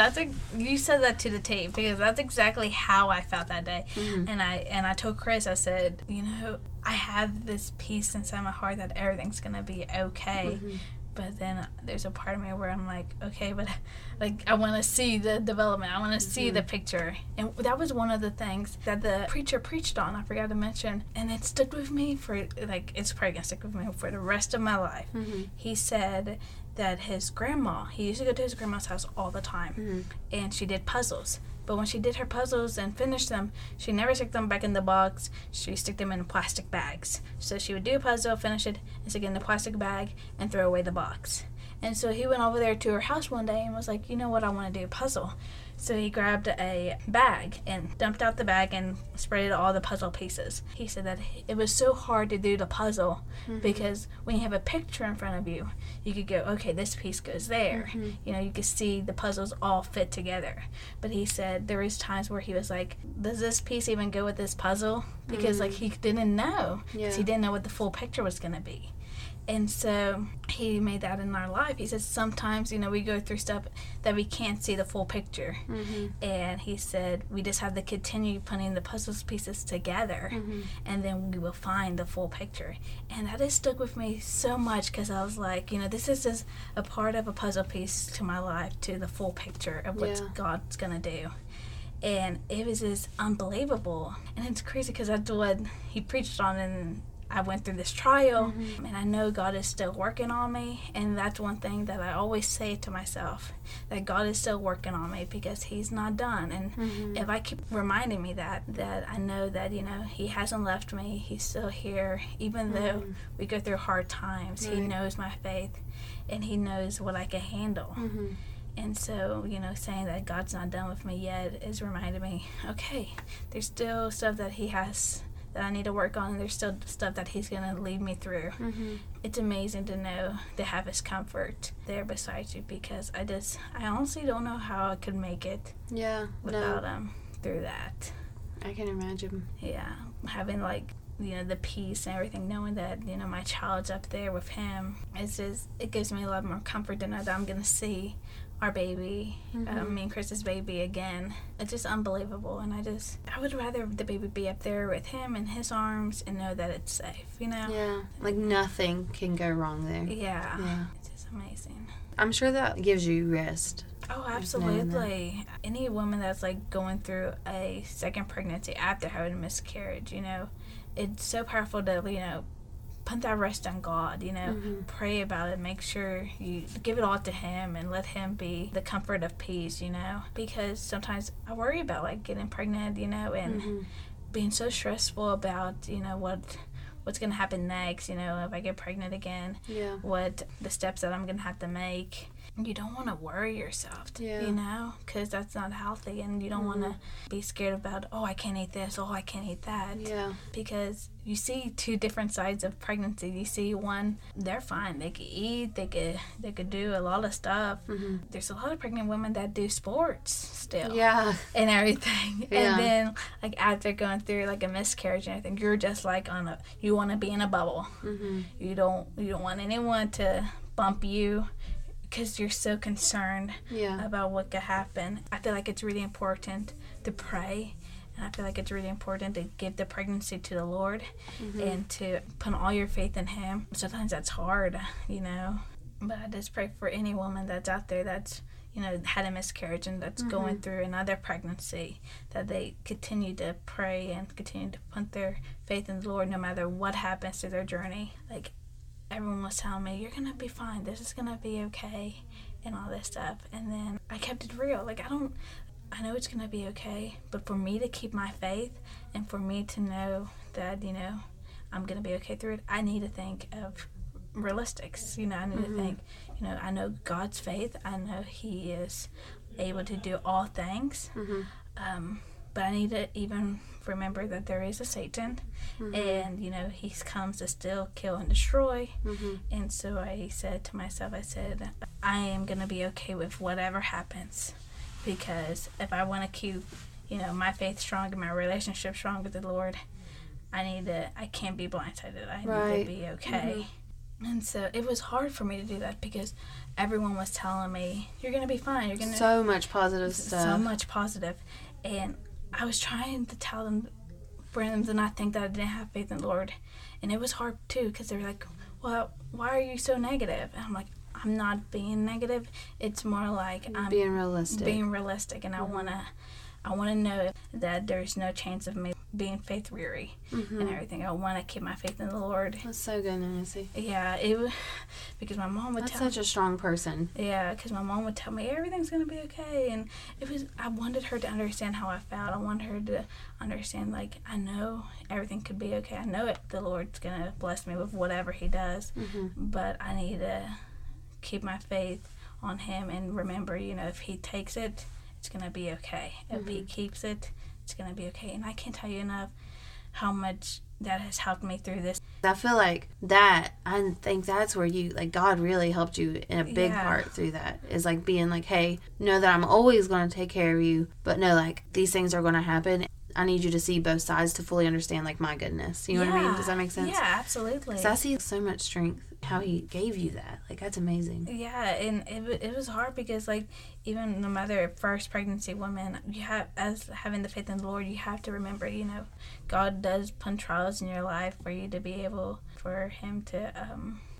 you said that to the tape, because that's exactly how I felt that day. Mm-hmm. And I told Chris, I said, you know, I have this peace inside my heart that everything's gonna be okay. Mm-hmm. But then there's a part of me where I'm like, okay, but, like, I want to see the development. I want to mm-hmm. see the picture. And that was one of the things that the preacher preached on, I forgot to mention. And it stuck with me for, like, it's probably going to stick with me for the rest of my life. Mm-hmm. He said that his grandma, he used to go to his grandma's house all the time. Mm-hmm. And she did puzzles. But when she did her puzzles and finished them, she never stick them back in the box. She stick them in plastic bags. So she would do a puzzle, finish it, and stick it in the plastic bag and throw away the box. And so he went over there to her house one day and was like, you know what, I want to do a puzzle. So he grabbed a bag and dumped out the bag and spread all the puzzle pieces. He said that it was so hard to do the puzzle because when you have a picture in front of you, you could go, okay, this piece goes there. Mm-hmm. You know, you could see the puzzles all fit together. But he said there was times where he was like, does this piece even go with this puzzle? Because like he didn't know, because he didn't know what the full picture was going to be. And so he made that in our life. He says sometimes, you know, we go through stuff that we can't see the full picture. Mm-hmm. And he said we just have to continue putting the puzzle pieces together, and then we will find the full picture. And that has stuck with me so much because I was like, you know, this is just a part of a puzzle piece to my life, to the full picture of what God's going to do. And it was just unbelievable. And it's crazy because that's what he preached on and I went through this trial, and I know God is still working on me, and that's one thing that I always say to myself, that God is still working on me because He's not done. And if I keep reminding me that I know that, you know, He hasn't left me, He's still here, even though we go through hard times, He knows my faith, and He knows what I can handle. And so, you know, saying that God's not done with me yet is reminding me, okay, there's still stuff that He has that I need to work on, and there's still stuff that He's going to lead me through. It's amazing to know to have His comfort there beside you, because I honestly don't know how I could make it without Him through that. I can imagine. Yeah, having, like, you know, the peace and everything, knowing that, you know, my child's up there with Him, it's just, it gives me a lot more comfort to know that I'm going to see our baby, me and Chris's baby again. It's just unbelievable, and I would rather the baby be up there with him in his arms and know that it's safe, you know? Yeah, like nothing can go wrong there. Yeah. It's just amazing. I'm sure that gives you rest. Oh, absolutely. Any woman that's, like, going through a second pregnancy after having a miscarriage, you know, it's so powerful to, you know, put that rest on God, you know, pray about it, make sure you give it all to Him and let Him be the comfort of peace, you know, because sometimes I worry about, like, getting pregnant, you know, and being so stressful about, you know, what's going to happen next, you know, if I get pregnant again, what the steps that I'm going to have to make. You don't want to worry yourself, you know, because that's not healthy, and you don't want to be scared about, oh, I can't eat this, oh, I can't eat that. Yeah. Because you see two different sides of pregnancy. You see one, they're fine. They could eat, they could do a lot of stuff. There's a lot of pregnant women that do sports still. Yeah. And everything. Yeah. And then, like, after going through, like, a miscarriage and everything, you're just, like, you want to be in a bubble. You don't want anyone to bump you, because you're so concerned about what could happen. I feel like it's really important to pray, and I feel like it's really important to give the pregnancy to the Lord and to put all your faith in Him. Sometimes that's hard, you know, but I just pray for any woman that's out there that's, you know, had a miscarriage and that's going through another pregnancy, that they continue to pray and continue to put their faith in the Lord no matter what happens to their journey. Like, everyone was telling me, you're gonna be fine, this is gonna be okay, and all this stuff. And then I kept it real. Like, I know it's gonna be okay, but for me to keep my faith and for me to know that, you know, I'm gonna be okay through it, I need to think of realistics. You know, I need to think, you know, I know God's faith, I know He is able to do all things. But I need to even remember that there is a Satan, and, you know, he comes to steal, kill, and destroy. And so I said to myself, I am going to be okay with whatever happens, because if I want to keep, you know, my faith strong and my relationship strong with the Lord, I can't be blindsided. I need to be okay. And so it was hard for me to do that, because everyone was telling me, you're going to be fine. You're going to so much positive stuff. So much positive. And I was trying to tell them, for them to not think that I didn't have faith in the Lord. And it was hard, too, because they were like, well, why are you so negative? And I'm like, I'm not being negative. It's more like I'm being realistic. And I want to know that there's no chance of me being faith weary and everything. I want to keep my faith in the Lord. That's so good, Nemesee. Yeah, because my mom would tell me. That's such a strong person. Yeah, because my mom would tell me everything's going to be okay. And I wanted her to understand how I felt. I wanted her to understand, like, I know everything could be okay. I know the Lord's going to bless me with whatever He does. But I need to keep my faith on him and remember, you know, if he takes it, it's going to be okay. If he keeps it, it's going to be okay. And I can't tell you enough how much that has helped me through this. I feel like that, I think that's where you, like, God really helped you in a big part through that. Is, like, being like, hey, know that I'm always going to take care of you, but know, like, these things are going to happen. I need you to see both sides to fully understand, like, my goodness. You know what I mean? Does that make sense? Yeah, absolutely. Because I see so much strength, how he gave you that. Like, that's amazing. Yeah, and it was hard because, like, even no matter first pregnancy woman, you have, as having the faith in the Lord, you have to remember, you know, God does put trials in your life for you to be able, for him to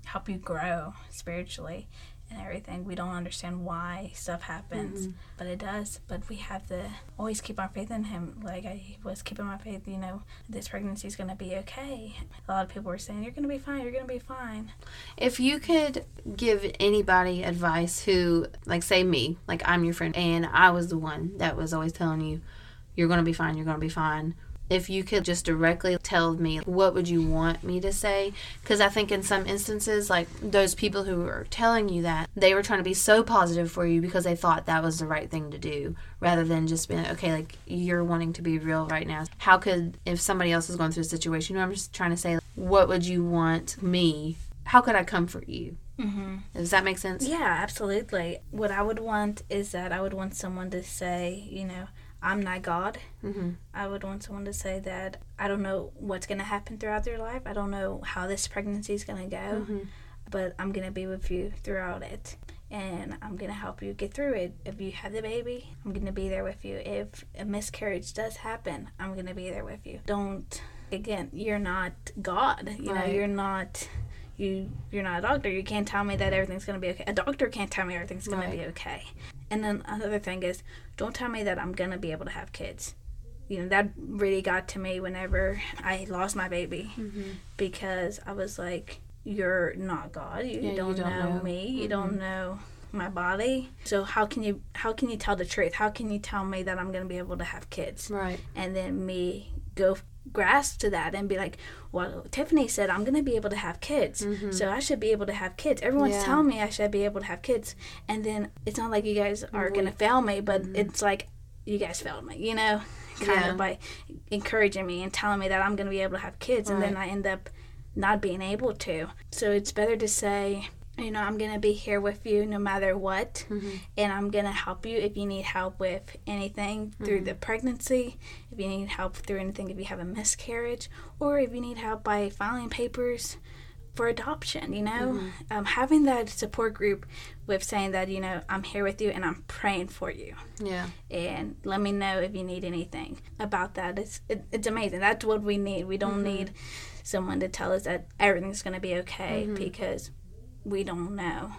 help you grow spiritually and everything. We don't understand why stuff happens, but it does. But we have to always keep our faith in him. Like, I was keeping my faith, you know, this pregnancy is going to be okay. A lot of people were saying, you're going to be fine, you're going to be fine. If you could give anybody advice who, like, say me, like, I'm your friend, and I was the one that was always telling you, you're going to be fine, you're going to be fine. If you could just directly tell me, what would you want me to say? Because I think in some instances, like, those people who were telling you that, they were trying to be so positive for you because they thought that was the right thing to do, rather than just being, like, okay, like, you're wanting to be real right now. How could, if somebody else is going through a situation, you know, I'm just trying to say, like, what would you want me? How could I comfort you? Mm-hmm. Does that make sense? Yeah, absolutely. What I would want is that I would want someone to say, you know, I'm not God. Mm-hmm. I would want someone to say that I don't know what's going to happen throughout their life. I don't know how this pregnancy is going to go, but I'm going to be with you throughout it, and I'm going to help you get through it. If you have the baby, I'm going to be there with you. If a miscarriage does happen, I'm going to be there with you. Don't, again, you're not God. You know, you're not... You're not a doctor. You can't tell me that everything's going to be okay. A doctor can't tell me everything's going to be okay. And then another thing is, don't tell me that I'm going to be able to have kids. You know, that really got to me whenever I lost my baby, because I was like, you're not God. You don't know me. You don't know my body. So how can you tell the truth? How can you tell me that I'm going to be able to have kids? Right. And then me go grasp to that and be like, well, Tiffany said I'm gonna be able to have kids, so I should be able to have kids. Everyone's telling me I should be able to have kids, and then it's not like you guys are gonna fail me, but it's like you guys failed me, you know, kind of by encouraging me and telling me that I'm gonna be able to have kids, and then I end up not being able to. So it's better to say, you know, I'm going to be here with you no matter what, and I'm going to help you if you need help with anything through the pregnancy, if you need help through anything, if you have a miscarriage, or if you need help by filing papers for adoption, you know. Having that support group with saying that, you know, I'm here with you and I'm praying for you. Yeah. And let me know if you need anything about that. It's amazing. That's what we need. We don't need someone to tell us that everything's going to be okay, because... we don't know.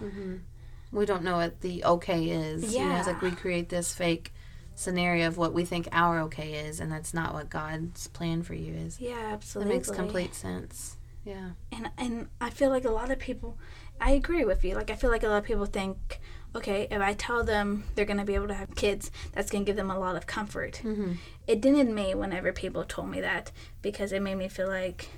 We don't know what the okay is. Yeah. You know, it's like we create this fake scenario of what we think our okay is, and that's not what God's plan for you is. Yeah, absolutely. That makes complete sense. Yeah. And I feel like a lot of people, I agree with you. Like, I feel like a lot of people think, okay, if I tell them they're going to be able to have kids, that's going to give them a lot of comfort. It didn't me whenever people told me that, because it made me feel like,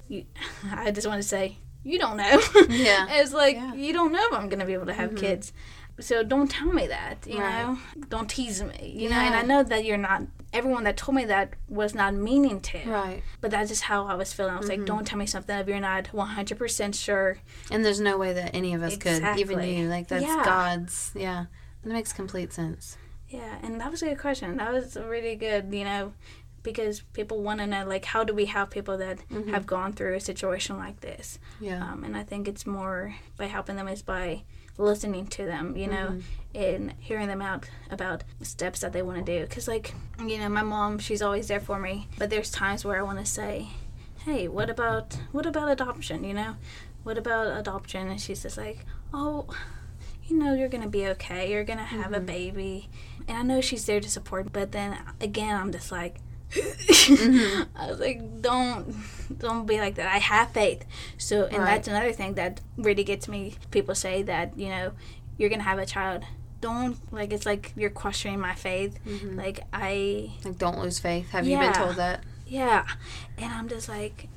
I just want to say, you don't know. Yeah. It's like, you don't know if I'm going to be able to have kids. So don't tell me that, you know. Don't tease me, you know. And I know that you're not, everyone that told me that was not meaning to. Right. But that's just how I was feeling. I was like, don't tell me something if you're not 100% sure. And there's no way that any of us could, even you. Like, that's God's. Yeah. That makes complete sense. Yeah. And that was a good question. That was really good, you know. Because people want to know, like, how do we help people that have gone through a situation like this? Yeah. And I think it's more by helping them is by listening to them, you know, and hearing them out about steps that they want to do. Because, like, you know, my mom, she's always there for me. But there's times where I want to say, hey, what about adoption, you know? What about adoption? And she's just like, oh, you know, you're going to be okay. You're going to have a baby. And I know she's there to support. But then, again, I'm just like... I was like, don't be like that. I have faith. So, and that's another thing that really gets me. People say that, you know, you're gonna have a child. Don't, like, it's like you're questioning my faith. Like, don't lose faith. Have you been told that? Yeah. And I'm just like,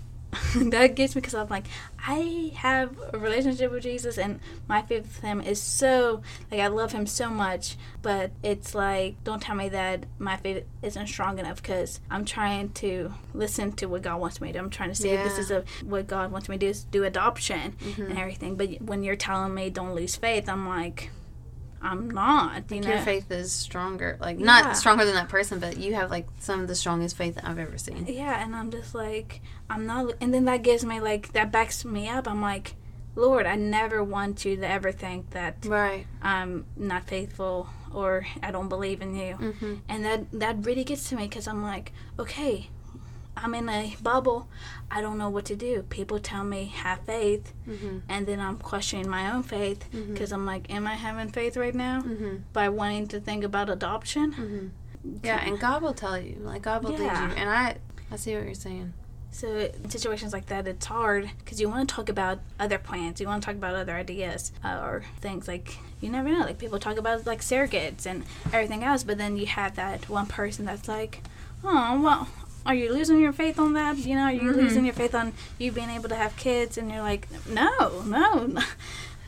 that gets me because I'm like, I have a relationship with Jesus and my faith with him is so, like, I love him so much, but it's like, don't tell me that my faith isn't strong enough because I'm trying to listen to what God wants me to do. I'm trying to see if this is what God wants me to do, is do adoption and everything. But when you're telling me don't lose faith, I'm like, I'm not, you know. Your faith is stronger. Like, not stronger than that person, but you have, like, some of the strongest faith I've ever seen. Yeah, and I'm just like, I'm not. And then that gives me, like, that backs me up. I'm like, Lord, I never want you to ever think that I'm not faithful or I don't believe in you. Mm-hmm. And that really gets to me because I'm like, okay, I'm in a bubble. I don't know what to do. People tell me have faith, and then I'm questioning my own faith because I'm like, am I having faith right now by wanting to think about adoption? Yeah, and God will tell you. Like, God will lead you. And I see what you're saying. So situations like that, it's hard because you want to talk about other plans. You want to talk about other ideas or things. Like, you never know. Like, people talk about, like, surrogates and everything else, but then you have that one person that's like, oh, well, are you losing your faith on that? You know, are you losing your faith on you being able to have kids? And you're like, no.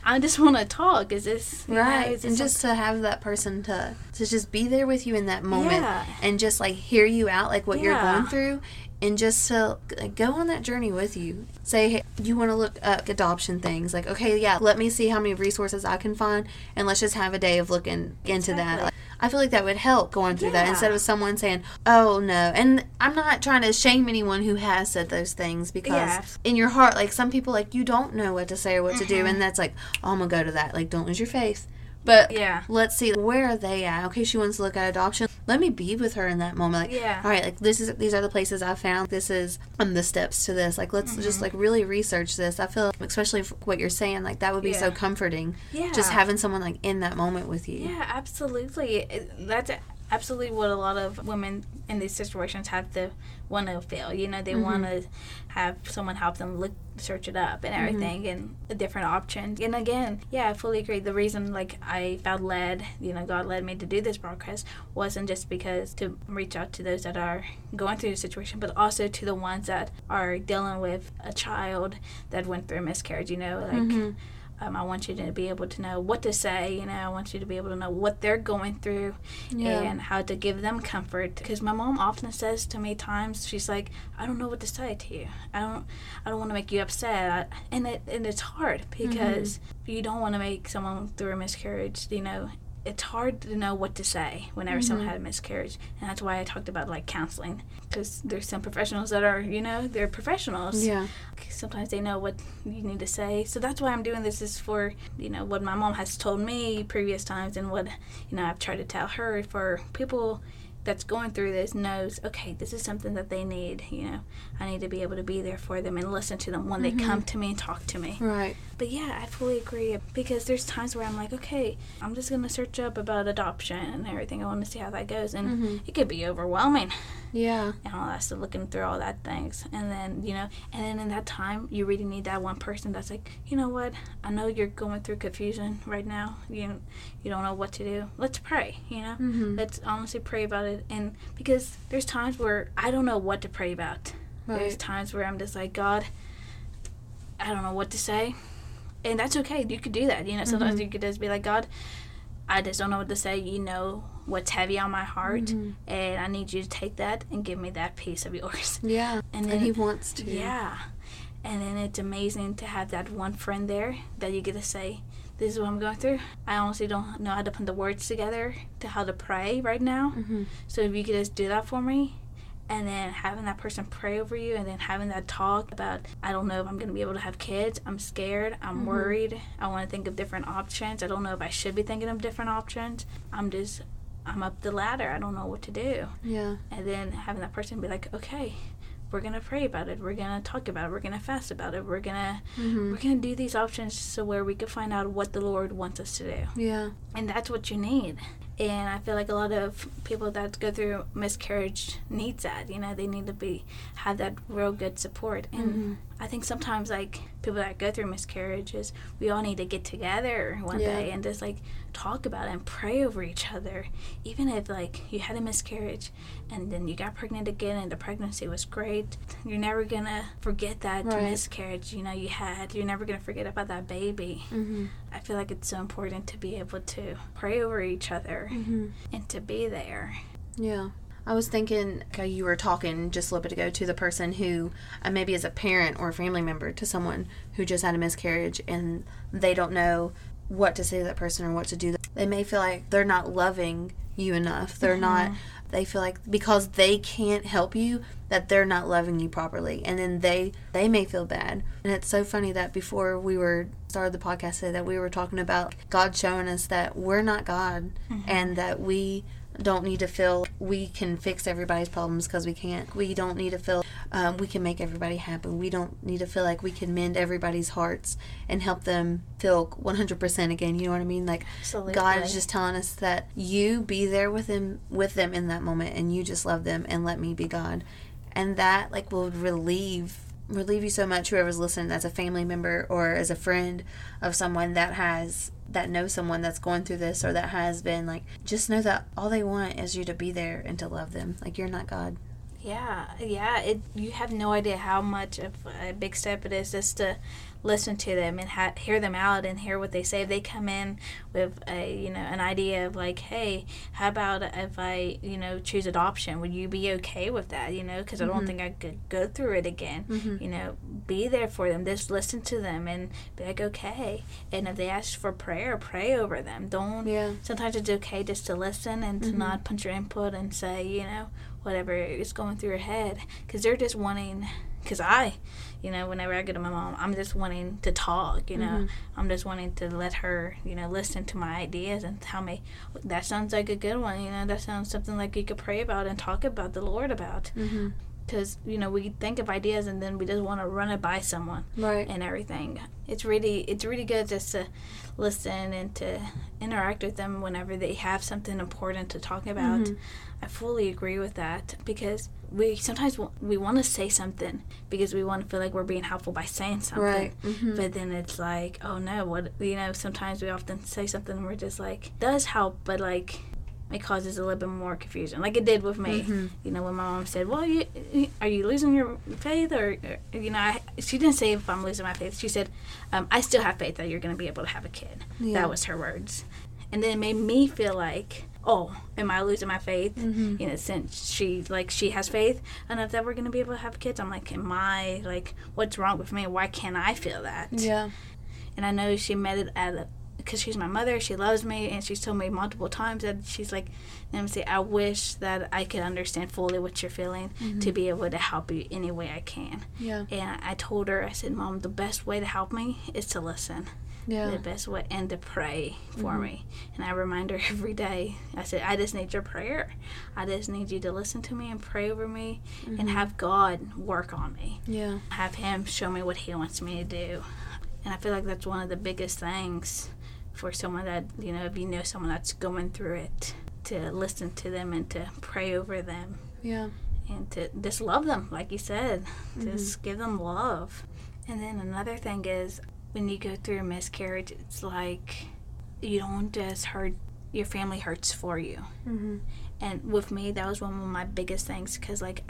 I just want to talk. Is this... Right. You know, and just to have that person to just be there with you in that moment and just, like, hear you out, like, what you're going through, and just to, like, go on that journey with you. Say, hey, you want to look up adoption things. Like, okay, yeah, let me see how many resources I can find, and let's just have a day of looking into that. Like, I feel like that would help going through that instead of someone saying, oh, no. And I'm not trying to shame anyone who has said those things because in your heart, like, some people, like, you don't know what to say or what to do. And that's like, oh, I'm going to go to that. Like, don't lose your faith. But let's see, where are they at? Okay, she wants to look at adoption. Let me be with her in that moment. Like, all right, like, these are the places I found. This is the steps to this. Like, let's just, like, really research this. I feel like, especially what you're saying, like, that would be so comforting. Yeah. Just having someone, like, in that moment with you. Yeah, absolutely. That's absolutely what a lot of women in these situations have to want to feel. You know, they want to have someone help them look, search it up and everything and the different options. And again, I fully agree. The reason, like, I felt led, you know, God led me to do this broadcast wasn't just because to reach out to those that are going through the situation, but also to the ones that are dealing with a child that went through a miscarriage, you know, like... I want you to be able to know what to say, you know. I want you to be able to know what they're going through and how to give them comfort. Because my mom often says to me times, she's like, I don't know what to say to you. I don't want to make you upset. And it's hard because you don't want to make someone through a miscarriage, you know. It's hard to know what to say whenever someone had a miscarriage. And that's why I talked about, like, counseling. Because there's some professionals that are, you know, they're professionals. Yeah. Sometimes they know what you need to say. So that's why I'm doing this, is for, you know, what my mom has told me previous times and what, you know, I've tried to tell her, for people that's going through this knows, okay, this is something that they need, you know. I need to be able to be there for them and listen to them when they come to me and talk to me. Right. But yeah, I fully agree, because there's times where I'm like, okay, I'm just going to search up about adoption and everything. I want to see how that goes. And it could be overwhelming. Yeah. And all that, so looking through all that things. And then, you know, and then in that time, you really need that one person that's like, you know what, I know you're going through confusion right now. You don't know what to do. Let's pray, you know. Let's honestly pray about it. And because there's times where I don't know what to pray about. Right. There's times where I'm just like, God, I don't know what to say. And that's okay. You could do that. You know, sometimes you could just be like, God, I just don't know what to say. You know what's heavy on my heart, and I need you to take that and give me that piece of yours. Yeah, and he wants to. Yeah, and then it's amazing to have that one friend there that you get to say, this is what I'm going through. I honestly don't know how to put the words together to how to pray right now. So if you could just do that for me. And then having that person pray over you, and then having that talk about, I don't know if I'm going to be able to have kids. I'm scared. I'm worried. I want to think of different options. I don't know if I should be thinking of different options. I'm up the ladder. I don't know what to do. Yeah. And then having that person be like, okay, we're going to pray about it. We're going to talk about it. We're going to fast about it. We're going to do these options so where we can find out what the Lord wants us to do. Yeah. And that's what you need. And I feel like a lot of people that go through miscarriage needs that. You know, they need to have that real good support. And I think sometimes, like, people that go through miscarriages, we all need to get together one day and just, like, talk about it and pray over each other. Even if, like, you had a miscarriage and then you got pregnant again and the pregnancy was great, you're never going to forget that miscarriage, you know, you had. You're never going to forget about that baby. Mm-hmm. I feel like it's so important to be able to pray over each other and to be there. Yeah. I was thinking, okay, you were talking just a little bit ago to the person who maybe is a parent or a family member to someone who just had a miscarriage and they don't know what to say to that person or what to do. They may feel like they're not loving you enough. They're not, they feel like because they can't help you that they're not loving you properly. And then they may feel bad. And it's so funny that before we started the podcast today that we were talking about God showing us that we're not God and that we don't need to feel we can fix everybody's problems because we can't. We don't need to feel we can make everybody happy. We don't need to feel like we can mend everybody's hearts and help them feel 100% again. You know what I mean? Like, absolutely. God is just telling us that you be there with them in that moment, and you just love them and let me be God. And that, like, will relieve you so much, whoever's listening, as a family member or as a friend of someone that knows someone that's going through this or that has been, like, just know that all they want is you to be there and to love them. Like, you're not God. Yeah. You have no idea how much of a big step it is just to listen to them and hear them out and hear what they say. If they come in with an idea of, like, hey, how about if I choose adoption? Would you be okay with that? Because I don't think I could go through it again. Be there for them. Just listen to them and be like, okay. And if they ask for prayer, pray over them. Don't. Yeah. Sometimes it's okay just to listen and to not put your input and say whatever is going through your head, because they're just wanting, because I, whenever I go to my mom, I'm just wanting to talk, I'm just wanting to let her, listen to my ideas and tell me, that sounds like a good one, that sounds something like you could pray about and talk about the Lord about, because, we think of ideas and then we just want to run it by someone and everything. It's really good just to listen and to interact with them whenever they have something important to talk about. I fully agree with that, because we sometimes we want to say something because we want to feel like we're being helpful by saying something. But then it's like, oh no, what, sometimes we often say something and we're just like, does help, but like, it causes a little bit more confusion, like it did with me. When my mom said, well, are you losing your faith? She didn't say if I'm losing my faith. She said, I still have faith that you're going to be able to have a kid. That was her words. And then it made me feel like, oh, am I losing my faith? Since she has faith enough that we're going to be able to have kids, I'm like, am I, like, what's wrong with me? Why can't I feel that? Yeah. And I know she met it at because she's my mother, she loves me, and she's told me multiple times that she's like, Nemesee, I wish that I could understand fully what you're feeling to be able to help you any way I can. Yeah. And I told her, I said, Mom, the best way to help me is to listen. Yeah. The best way, and to pray for me. And I remind her every day, I said, I just need your prayer. I just need you to listen to me and pray over me and have God work on me. Yeah. Have Him show me what He wants me to do. And I feel like that's one of the biggest things for someone that, if you know someone that's going through it, to listen to them and to pray over them. Yeah. And to just love them, like you said. Just give them love. And then another thing is, when you go through a miscarriage, it's like you don't just hurt, your family hurts for you. And with me, that was one of my biggest things, because, like,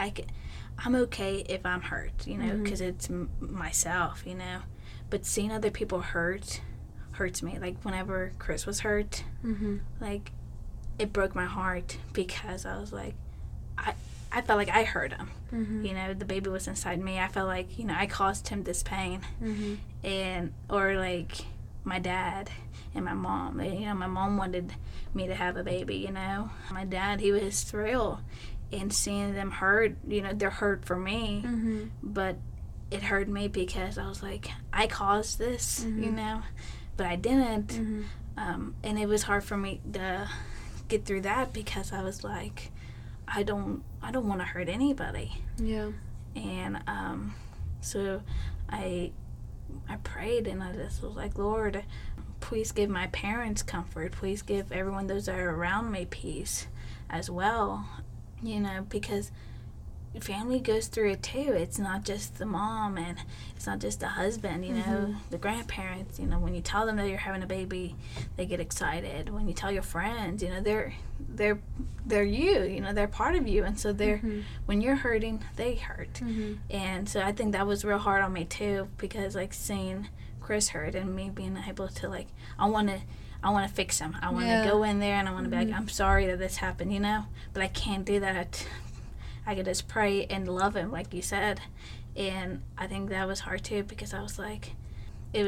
I'm okay if I'm hurt, because it's myself, But seeing other people hurt hurts me. Like, whenever Chris was hurt, like, it broke my heart, because I was like, I felt like I hurt him. The baby was inside me. I felt like, I caused him this pain. And, or, like, my dad and my mom. My mom wanted me to have a baby, My dad, he was thrilled. And seeing them hurt, they're hurt for me. But it hurt me, because I was like, I caused this, But I didn't, and it was hard for me to get through that, because I was like, I don't want to hurt anybody. Yeah. And so I prayed, and I just was like, Lord, please give my parents comfort. Please give everyone, those that are around me, peace as well. Because family goes through it too. It's not just the mom and it's not just the husband, you mm-hmm. know, the grandparents, you know, when you tell them that you're having a baby, they get excited. When you tell your friends, you know, they're you know, they're part of you. And so they're, mm-hmm. when you're hurting, they hurt. Mm-hmm. And so I think that was real hard on me too, because like seeing Chris hurt and me being able to like, I want to fix him. I want to go in there and I want to mm-hmm. be like, I'm sorry that this happened, you know, but I can't do that. I could just pray and love him, like you said. And I think that was hard, too, because I was like, it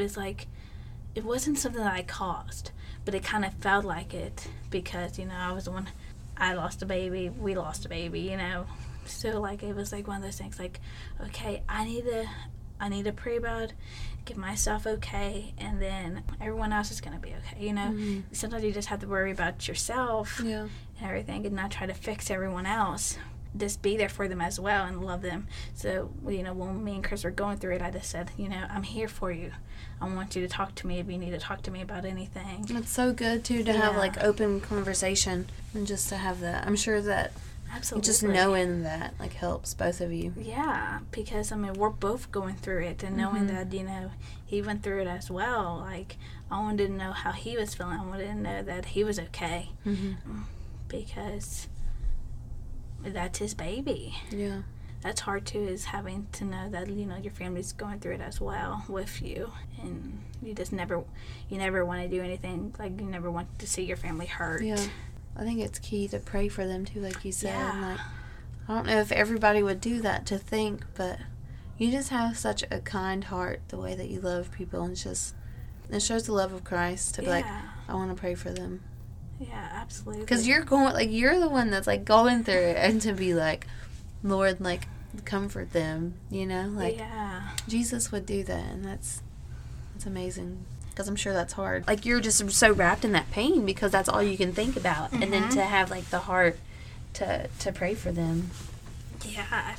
wasn't something that I caused, but it kind of felt like it because, you know, I was the one, I lost a baby, we lost a baby, you know. So, like, it was, like, one of those things, like, okay, I need to pray about it, get myself okay, and then everyone else is going to be okay, you know. Mm-hmm. Sometimes you just have to worry about yourself and everything and not try to fix everyone else. Just be there for them as well and love them. So, you know, when me and Chris were going through it, I just said, you know, I'm here for you. I want you to talk to me if you need to talk to me about anything. It's so good, too, to have, like, open conversation and just to have that. I'm sure that absolutely. Just knowing that, like, helps both of you. Yeah, because, I mean, we're both going through it and knowing mm-hmm. that, you know, he went through it as well. Like, I wanted to know how he was feeling. I wanted to know that he was okay mm-hmm. because that's his baby. Yeah. That's hard, too, is having to know that, you know, your family's going through it as well with you. And you just never want to do anything. Like, you never want to see your family hurt. Yeah. I think it's key to pray for them, too, like you said. Yeah. And, like, I don't know if everybody would do that to think, but you just have such a kind heart, the way that you love people. And it's just, it shows the love of Christ to be like, I want to pray for them. Yeah, absolutely. Because you're going, like, you're the one that's, like, going through it, and to be like, Lord, like, comfort them, you know? Like, Jesus would do that, and that's amazing. Because I'm sure that's hard. Like, you're just so wrapped in that pain because that's all you can think about. Mm-hmm. And then to have, like, the heart to pray for them. Yeah,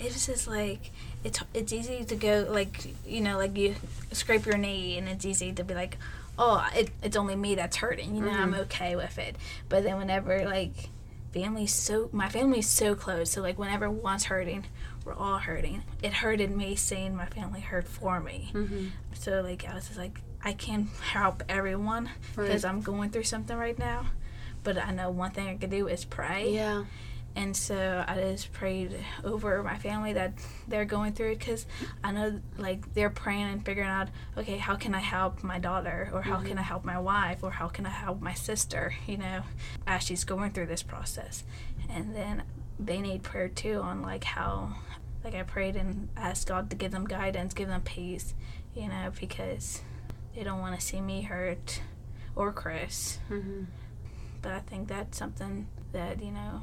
it's just, like, it's easy to go, like, you know, like, you scrape your knee, and it's easy to be like, oh, it's only me that's hurting, you know, mm-hmm. I'm okay with it. But then whenever, like, my family's so close, so, like, whenever one's hurting, we're all hurting. It hurted me seeing my family hurt for me. Mm-hmm. So, like, I was just like, I can't help everyone because I'm going through something right now, but I know one thing I can do is pray. Yeah. And so I just prayed over my family that they're going through it because I know, like, they're praying and figuring out, okay, how can I help my daughter or how mm-hmm. can I help my wife or how can I help my sister, you know, as she's going through this process. And then they need prayer, too, on, like, how, like, I prayed and asked God to give them guidance, give them peace, you know, because they don't want to see me hurt or Chris. Mm-hmm. But I think that's something that, you know,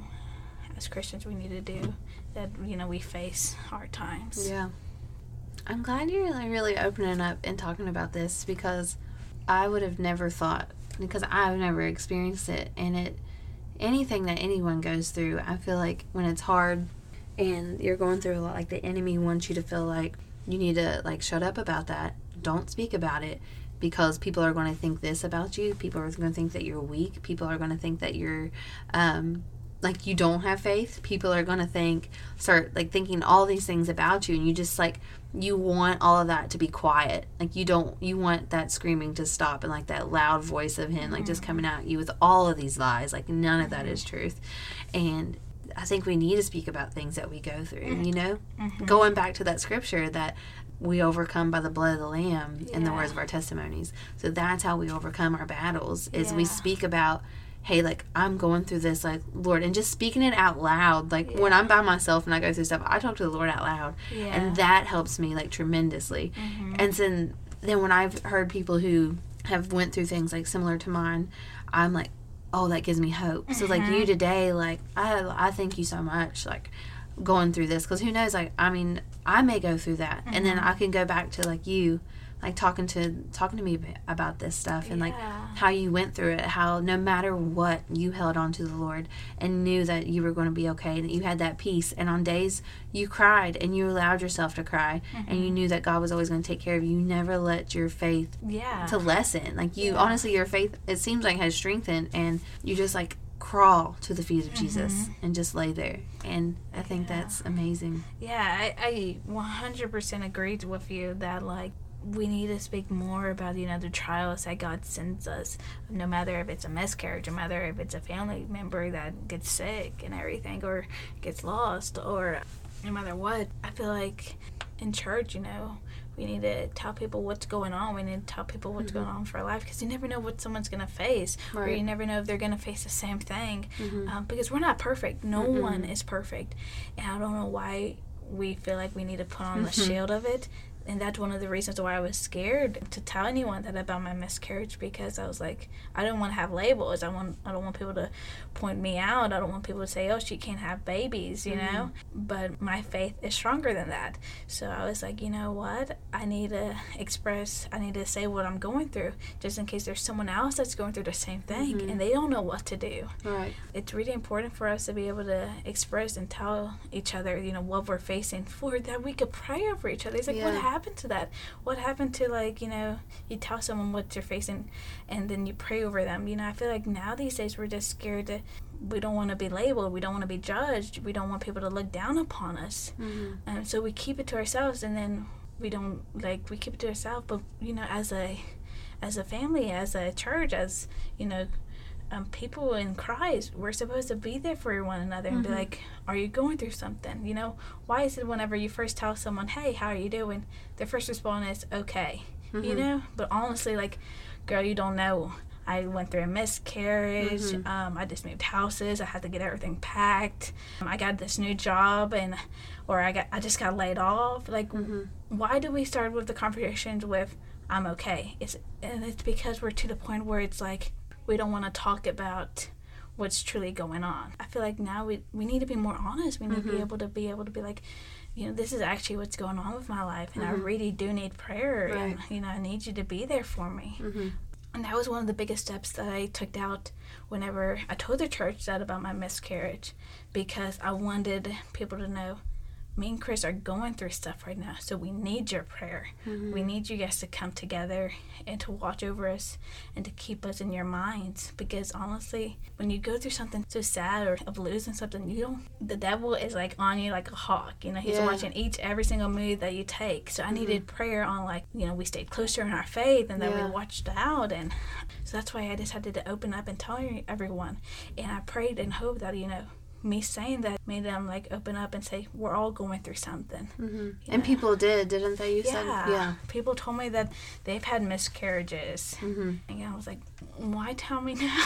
as Christians, we need to do that, you know, we face hard times. Yeah. I'm glad you're really opening up and talking about this because I would have never thought, because I've never experienced it. And anything that anyone goes through, I feel like when it's hard and you're going through a lot, like the enemy wants you to feel like you need to, like, shut up about that. Don't speak about it because people are going to think this about you. People are going to think that you're weak. People are going to think that you're, like, you don't have faith. People are going to start thinking all these things about you, and you just, like, you want all of that to be quiet. Like, you want that screaming to stop and, like, that loud voice of him, like, mm-hmm. just coming at you with all of these lies. Like, none of that is truth. And I think we need to speak about things that we go through, mm-hmm. you know? Mm-hmm. Going back to that scripture that we overcome by the blood of the Lamb and the words of our testimonies. So that's how we overcome our battles is we speak about, hey, like, I'm going through this, like, Lord, and just speaking it out loud. Like, when I'm by myself and I go through stuff, I talk to the Lord out loud, and that helps me, like, tremendously. Mm-hmm. And then when I've heard people who have went through things, like, similar to mine, I'm like, oh, that gives me hope. Mm-hmm. So, like, you today, like, I thank you so much, like, going through this, because who knows, like, I mean, I may go through that, mm-hmm. and then I can go back to, like, you, like, talking to me about this stuff and, like, how you went through it, how no matter what, you held on to the Lord and knew that you were going to be okay and that you had that peace. And on days you cried and you allowed yourself to cry, mm-hmm. and you knew that God was always going to take care of you. You never let your faith to lessen. Like, you, honestly, your faith, it seems like, has strengthened, and you just, like, crawl to the feet of Jesus and just lay there. And I think that's amazing. Yeah, I 100% agreed with you that, like, we need to speak more about, you know, the trials that God sends us, no matter if it's a miscarriage, no matter if it's a family member that gets sick and everything, or gets lost, or no matter what. I feel like in church, you know, we need to tell people what's going on. We need to tell people what's going on for life, because you never know what someone's going to face, or you never know if they're going to face the same thing, because we're not perfect. No one is perfect, and I don't know why we feel like we need to put on the shield of it. And that's one of the reasons why I was scared to tell anyone that about my miscarriage, because I was like, I don't want to have labels. I don't want people to point me out. I don't want people to say, oh, she can't have babies, you know? But my faith is stronger than that. So I was like, you know what? I need to say what I'm going through, just in case there's someone else that's going through the same thing and they don't know what to do. Right. It's really important for us to be able to express and tell each other, you know, what we're facing, for that we could pray over each other. It's like, what happened to that? What happened to, like, you know, you tell someone what you're facing and then you pray over them? You know, I feel like now these days we're just scared to, we don't want to be labeled, we don't want to be judged, we don't want people to look down upon us, and so we keep it to ourselves, and then we keep it to ourselves. But, you know, as a family, as a church, as, you know, people in Christ, we're supposed to be there for one another and be like, are you going through something? You know, why is it whenever you first tell someone, hey, how are you doing? Their first response is, okay. You know? But honestly, like, girl, you don't know. I went through a miscarriage. I just moved houses. I had to get everything packed. I got this new job, I just got laid off. Like, why do we start with the conversations with, I'm okay? It's because we're to the point where it's like, we don't want to talk about what's truly going on. I feel like now we need to be more honest. We need to be able to be like, you know, this is actually what's going on with my life, and I really do need prayer, and, you know, I need you to be there for me. And that was one of the biggest steps that I took out whenever I told the church that about my miscarriage, because I wanted people to know, me and Chris are going through stuff right now, so we need your prayer. We need you guys to come together and to watch over us and to keep us in your minds, because honestly, when you go through something so sad or of losing something, the devil is like on you like a hawk. You know, he's watching every single move that you take. So I needed prayer on, like, you know, we stayed closer in our faith and that we watched out. And so that's why I decided to open up and tell everyone. And I prayed and hoped that, you know, me saying that made them, like, open up and say, we're all going through something. And know? People didn't they? You said, people told me that they've had miscarriages. And I was like, why tell me now?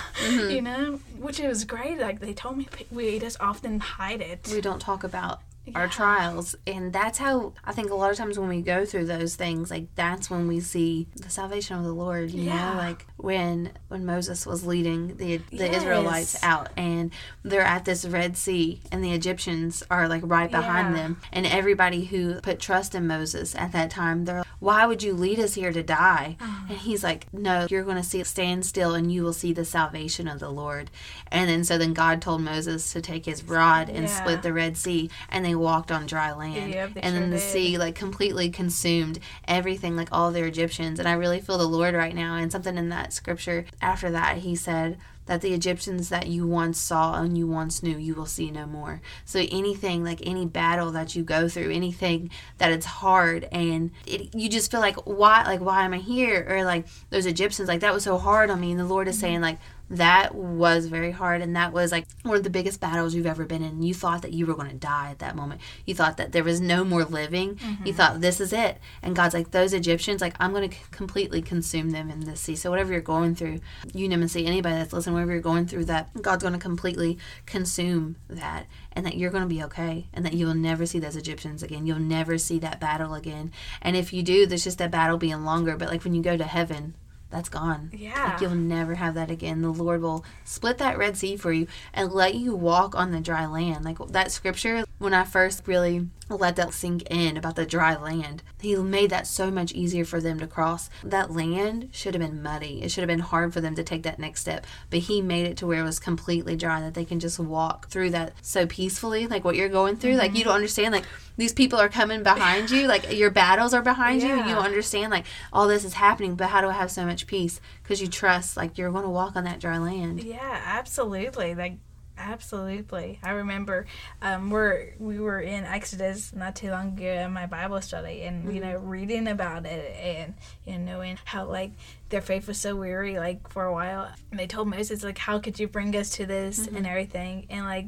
You know, which it was great. Like, they told me, we just often hide it. We don't talk about our trials, and that's how I think a lot of times when we go through those things, like, that's when we see the salvation of the Lord, you know, like when Moses was leading the Israelites out, and they're at this Red Sea, and the Egyptians are, like, right behind them, and everybody who put trust in Moses at that time, they're like, why would you lead us here to die? And he's like, no, you're going to stand still, and you will see the salvation of the Lord. And then so God told Moses to take his rod and split the Red Sea, and they walked on dry land, and then the sea, like, completely consumed everything, like all the Egyptians. And I really feel the Lord right now. And something in that scripture after that, he said that the Egyptians that you once saw and you once knew, you will see no more. So anything, like any battle that you go through, anything that it's hard, and you just feel like, why am I here? Or, like, those Egyptians, like, that was so hard on me. And the Lord is saying, like, that was very hard, and that was, like, one of the biggest battles you've ever been in. You thought that you were going to die at that moment. You thought that there was no more living. You thought, this is it. And God's like, those Egyptians, like, I'm going to completely consume them in the sea. So whatever you're going through, you Nemesee, anybody that's listening, whenever you're going through that, God's going to completely consume that, and that you're going to be okay, and that you'll never see those Egyptians again. You'll never see that battle again. And if you do, there's just that battle being longer. But, like, when you go to heaven, that's gone. Yeah. Like, you'll never have that again. The Lord will split that Red Sea for you and let you walk on the dry land. Like, that scripture, when I first really Let that sink in about the dry land. He made that so much easier for them to cross. That land should have been muddy. It should have been hard for them to take that next step. But he made it to where it was completely dry, that they can just walk through that so peacefully. Like what you're going through. Mm-hmm. Like you don't understand. Like these people are coming behind you. Like your battles are behind you. And you don't understand. Like all this is happening. But how do I have so much peace? Because you trust. Like you're going to walk on that dry land. Yeah, absolutely. Like. Absolutely. I remember we were in Exodus not too long ago in my Bible study and, you know, reading about it and, you know, knowing how, like, their faith was so weary, like, for a while. And they told Moses, like, how could you bring us to this and everything? And, like,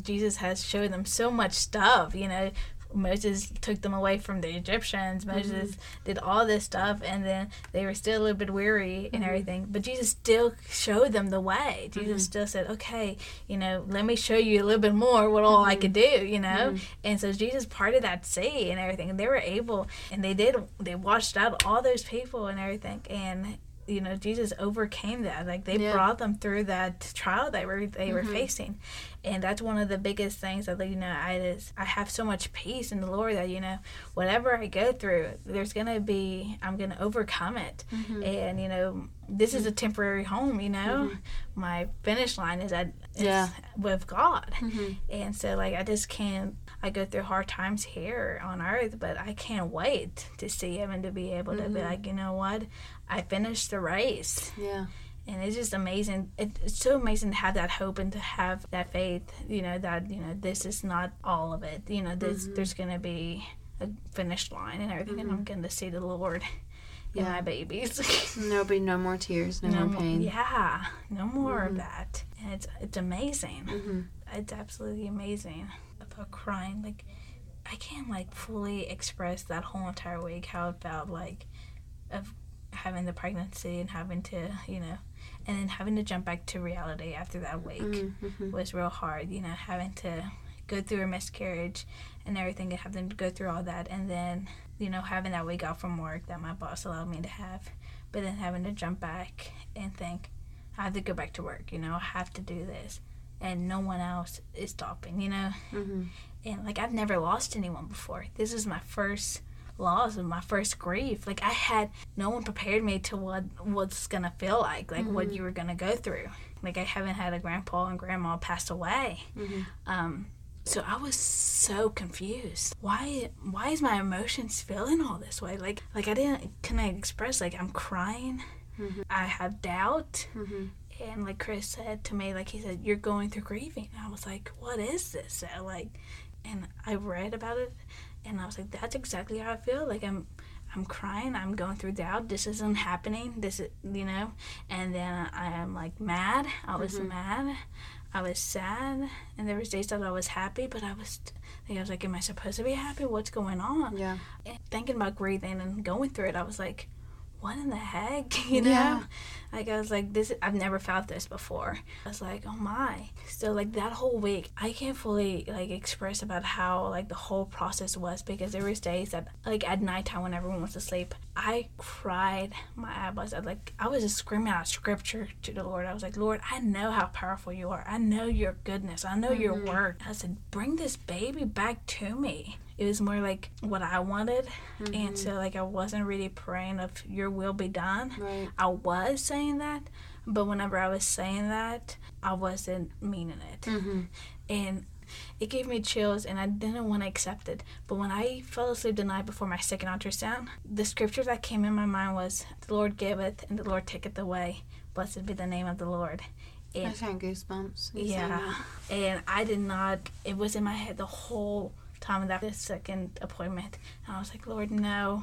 Jesus has showed them so much stuff, you know. Moses took them away from the Egyptians. Moses did all this stuff, and then they were still a little bit weary and everything. But Jesus still showed them the way. Jesus still said, okay, you know, let me show you a little bit more what all I could do, you know. And so Jesus parted that sea and everything, and they were able, and they washed out all those people and everything. And you know, Jesus overcame that. Like, they brought them through that trial that they were facing. And that's one of the biggest things that, you know, I have so much peace in the Lord that, you know, whatever I go through, I'm going to overcome it. And, you know, this is a temporary home, you know. My finish line is with God. And so, like, I go through hard times here on earth, but I can't wait to see him and to be able to be like, you know what? I finished the race. Yeah. And it's just amazing. It's so amazing to have that hope and to have that faith, you know, that, you know, this is not all of it. You know, there's going to be a finish line and everything, and I'm going to see the Lord in my babies. And there'll be no more tears, no more pain. Yeah, no more of that. And it's amazing. It's absolutely amazing. About crying, like, I can't, like, fully express that whole entire week how it felt, like, of having the pregnancy and having to, you know, and then having to jump back to reality after that week was real hard, you know, having to go through a miscarriage and everything and having to go through all that, and then, you know, having that week off from work that my boss allowed me to have, but then having to jump back and think, I have to go back to work, you know, I have to do this. And no one else is stopping, you know? And, like, I've never lost anyone before. This is my first loss and my first grief. Like, I had no one prepared me to what's going to feel like what you were going to go through. Like, I haven't had a grandpa and grandma pass away. So I was so confused. Why is my emotions feeling all this way? Like I couldn't express, like, I'm crying. I have doubt. And, like, Chris said to me, like, he said, you're going through grieving. And I was like, what is this? So, like, and I read about it, and I was like, that's exactly how I feel. Like, I'm crying. I'm going through doubt. This isn't happening. This is, you know. And then I am, like, mad. I was mad. I was sad. And there was days that I was happy, but I was like, am I supposed to be happy? What's going on? Yeah. And thinking about grieving and going through it, I was like, what in the heck, you know? Yeah. Like, I was like, I've never felt this before. I was like, oh my. So, like, that whole week, I can't fully, like, express about how, like, the whole process was, because there was days that, like, at nighttime when everyone was asleep, I cried my eyeballs out. Like, I was just screaming out scripture to the Lord. I was like, Lord, I know how powerful you are. I know your goodness. I know your word. I said, bring this baby back to me. It was more like what I wanted, and so, like, I wasn't really praying of your will be done. Right. I was saying that, but whenever I was saying that, I wasn't meaning it. And it gave me chills, and I didn't want to accept it. But when I fell asleep the night before my second ultrasound, the scripture that came in my mind was, the Lord giveth and the Lord taketh away. Blessed be the name of the Lord. And I had goosebumps. Yeah. And I did not, it was in my head the whole time of that second appointment, and I was like, Lord, no,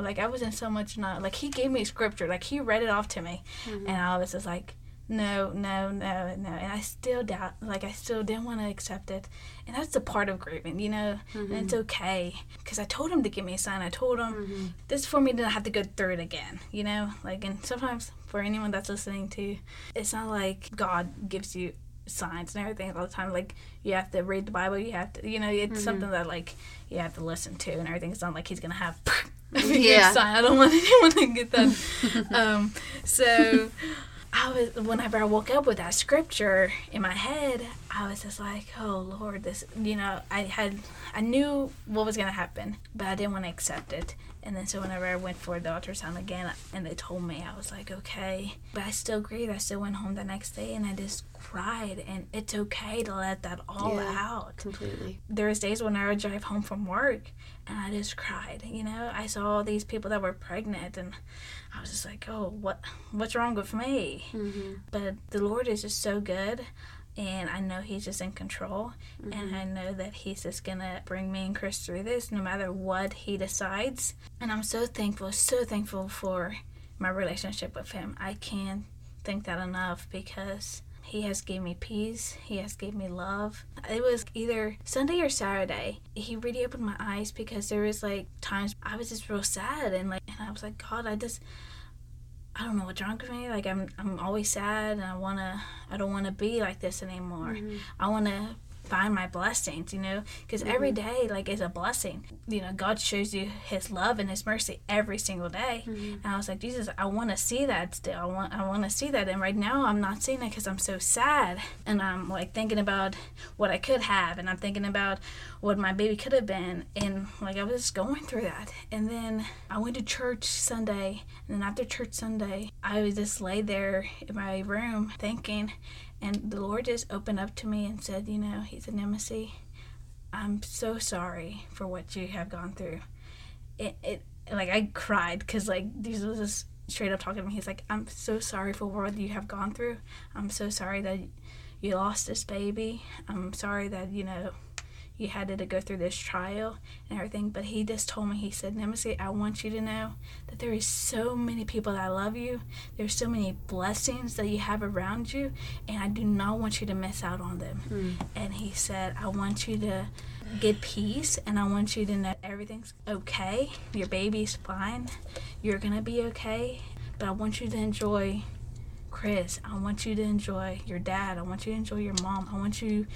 like, I was in so much no. Like, he gave me scripture, like, he read it off to me, and I was just like, no, and I still doubt, like, I still didn't want to accept it, and that's the part of grieving, you know, and it's okay, because I told him to give me a sign, I told him, this is for me to not have to go through it again, you know, like, and sometimes, for anyone that's listening to, it's not like God gives you signs and everything all the time. Like, you have to read the Bible, you have to, you know, it's something that, like, you have to listen to and everything. It's not like he's gonna have a sign. I don't want anyone to get that. So I was, whenever I woke up with that scripture in my head, I was just like, oh, Lord, this, you know, I knew what was going to happen, but I didn't want to accept it. And then so whenever I went for the ultrasound again and they told me, I was like, okay. But I still grieved. I still went home the next day and I just cried. And it's okay to let that all out. Completely. There was days when I would drive home from work and I just cried, you know. I saw all these people that were pregnant and I was just like, oh, what's wrong with me? Mm-hmm. But the Lord is just so good. And I know he's just in control, mm-hmm. and I know that he's just going to bring me and Chris through this no matter what he decides. And I'm so thankful for my relationship with him. I can't think that enough because he has given me peace. He has given me love. It was either Sunday or Saturday. He really opened my eyes because there was, like, times I was just real sad. And I was like, God, I don't know what's wrong with me. Like, I'm always sad, and I don't want to be like this anymore. Mm-hmm. I want to find my blessings, you know? Because mm-hmm. every day, like, is a blessing. You know, God shows you his love and his mercy every single day. Mm-hmm. And I was like, Jesus, I want to see that still. I want to see that. And right now, I'm not seeing it because I'm so sad. And I'm, like, thinking about what I could have, and I'm thinking about what my baby could have been. And, like, I was just going through that. And then I went to church Sunday. And then after church Sunday, I was just laid there in my room thinking, and the Lord just opened up to me and said, you know, he said, Nemesee, I'm so sorry for what you have gone through. Like, I cried because, like, this was just straight up talking to me. He's like, I'm so sorry for what you have gone through. I'm so sorry that you lost this baby. I'm sorry that, you know, you had to go through this trial and everything. But he just told me, he said, Nemesee, I want you to know that there is so many people that love you. There's so many blessings that you have around you, and I do not want you to miss out on them. Mm. And he said, I want you to get peace, and I want you to know everything's okay. Your baby's fine. You're going to be okay. But I want you to enjoy Chris. I want you to enjoy your dad. I want you to enjoy your mom. I want you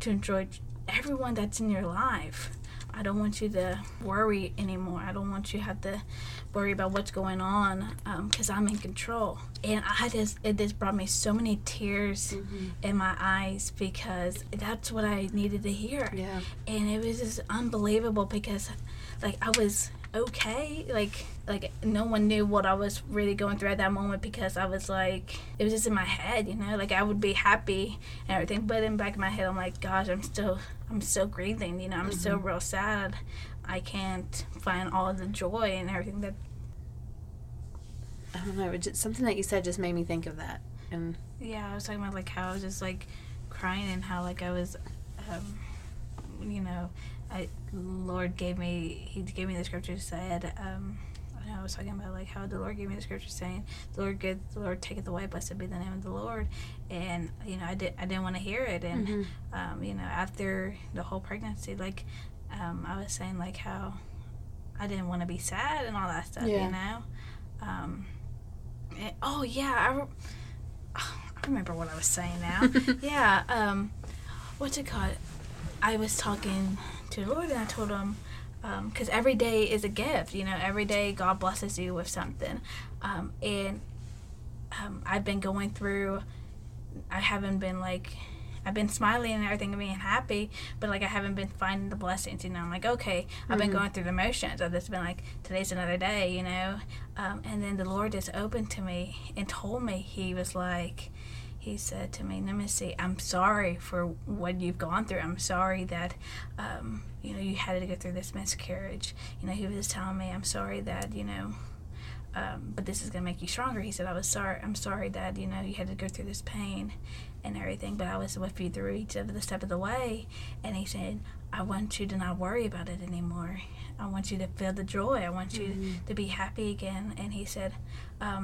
to enjoy everyone that's in your life. I don't want you to worry anymore. I don't want you to have to worry about what's going on because I'm in control. And it just brought me so many tears mm-hmm. in my eyes because that's what I needed to hear. Yeah. And it was just unbelievable because, like, I was okay. Like no one knew what I was really going through at that moment because I was like, it was just in my head, you know? Like, I would be happy and everything, but in the back of my head, I'm like, gosh, I'm still grieving, you know? I'm mm-hmm. still real sad. I can't find all the joy and everything that... I don't know, something that you said just made me think of that. And yeah, I was talking about, like, how I was just, like, crying and how, like, I was, you know, he gave me the scripture said, I was talking about, like, how the Lord gave me the scripture saying, the Lord taketh away, blessed be the name of the Lord. And, you know, I didn't want to hear it. And, mm-hmm. You know, after the whole pregnancy, like, I was saying, like, how I didn't want to be sad and all that stuff, yeah. you know? I remember what I was saying now. yeah, what's it called? I was talking to the Lord and I told him, because every day is a gift, you know, every day God blesses you with something. I've been going through, I haven't been, like, I've been smiling and everything and being happy, but, like, I haven't been finding the blessings, you know. I'm like, okay, I've mm-hmm. been going through the motions. I've just been like, today's another day, you know. And then the Lord just opened to me and told me, he said to me, Nemesee, I'm sorry for what you've gone through. I'm sorry that, you know, you had to go through this miscarriage. You know, he was telling me, I'm sorry that, you know, but this is going to make you stronger. He said, I'm sorry that, you know, you had to go through this pain and everything, but I was with you through each of the step of the way. And he said, I want you to not worry about it anymore. I want you to feel the joy. I want you mm-hmm. to be happy again. And he said, I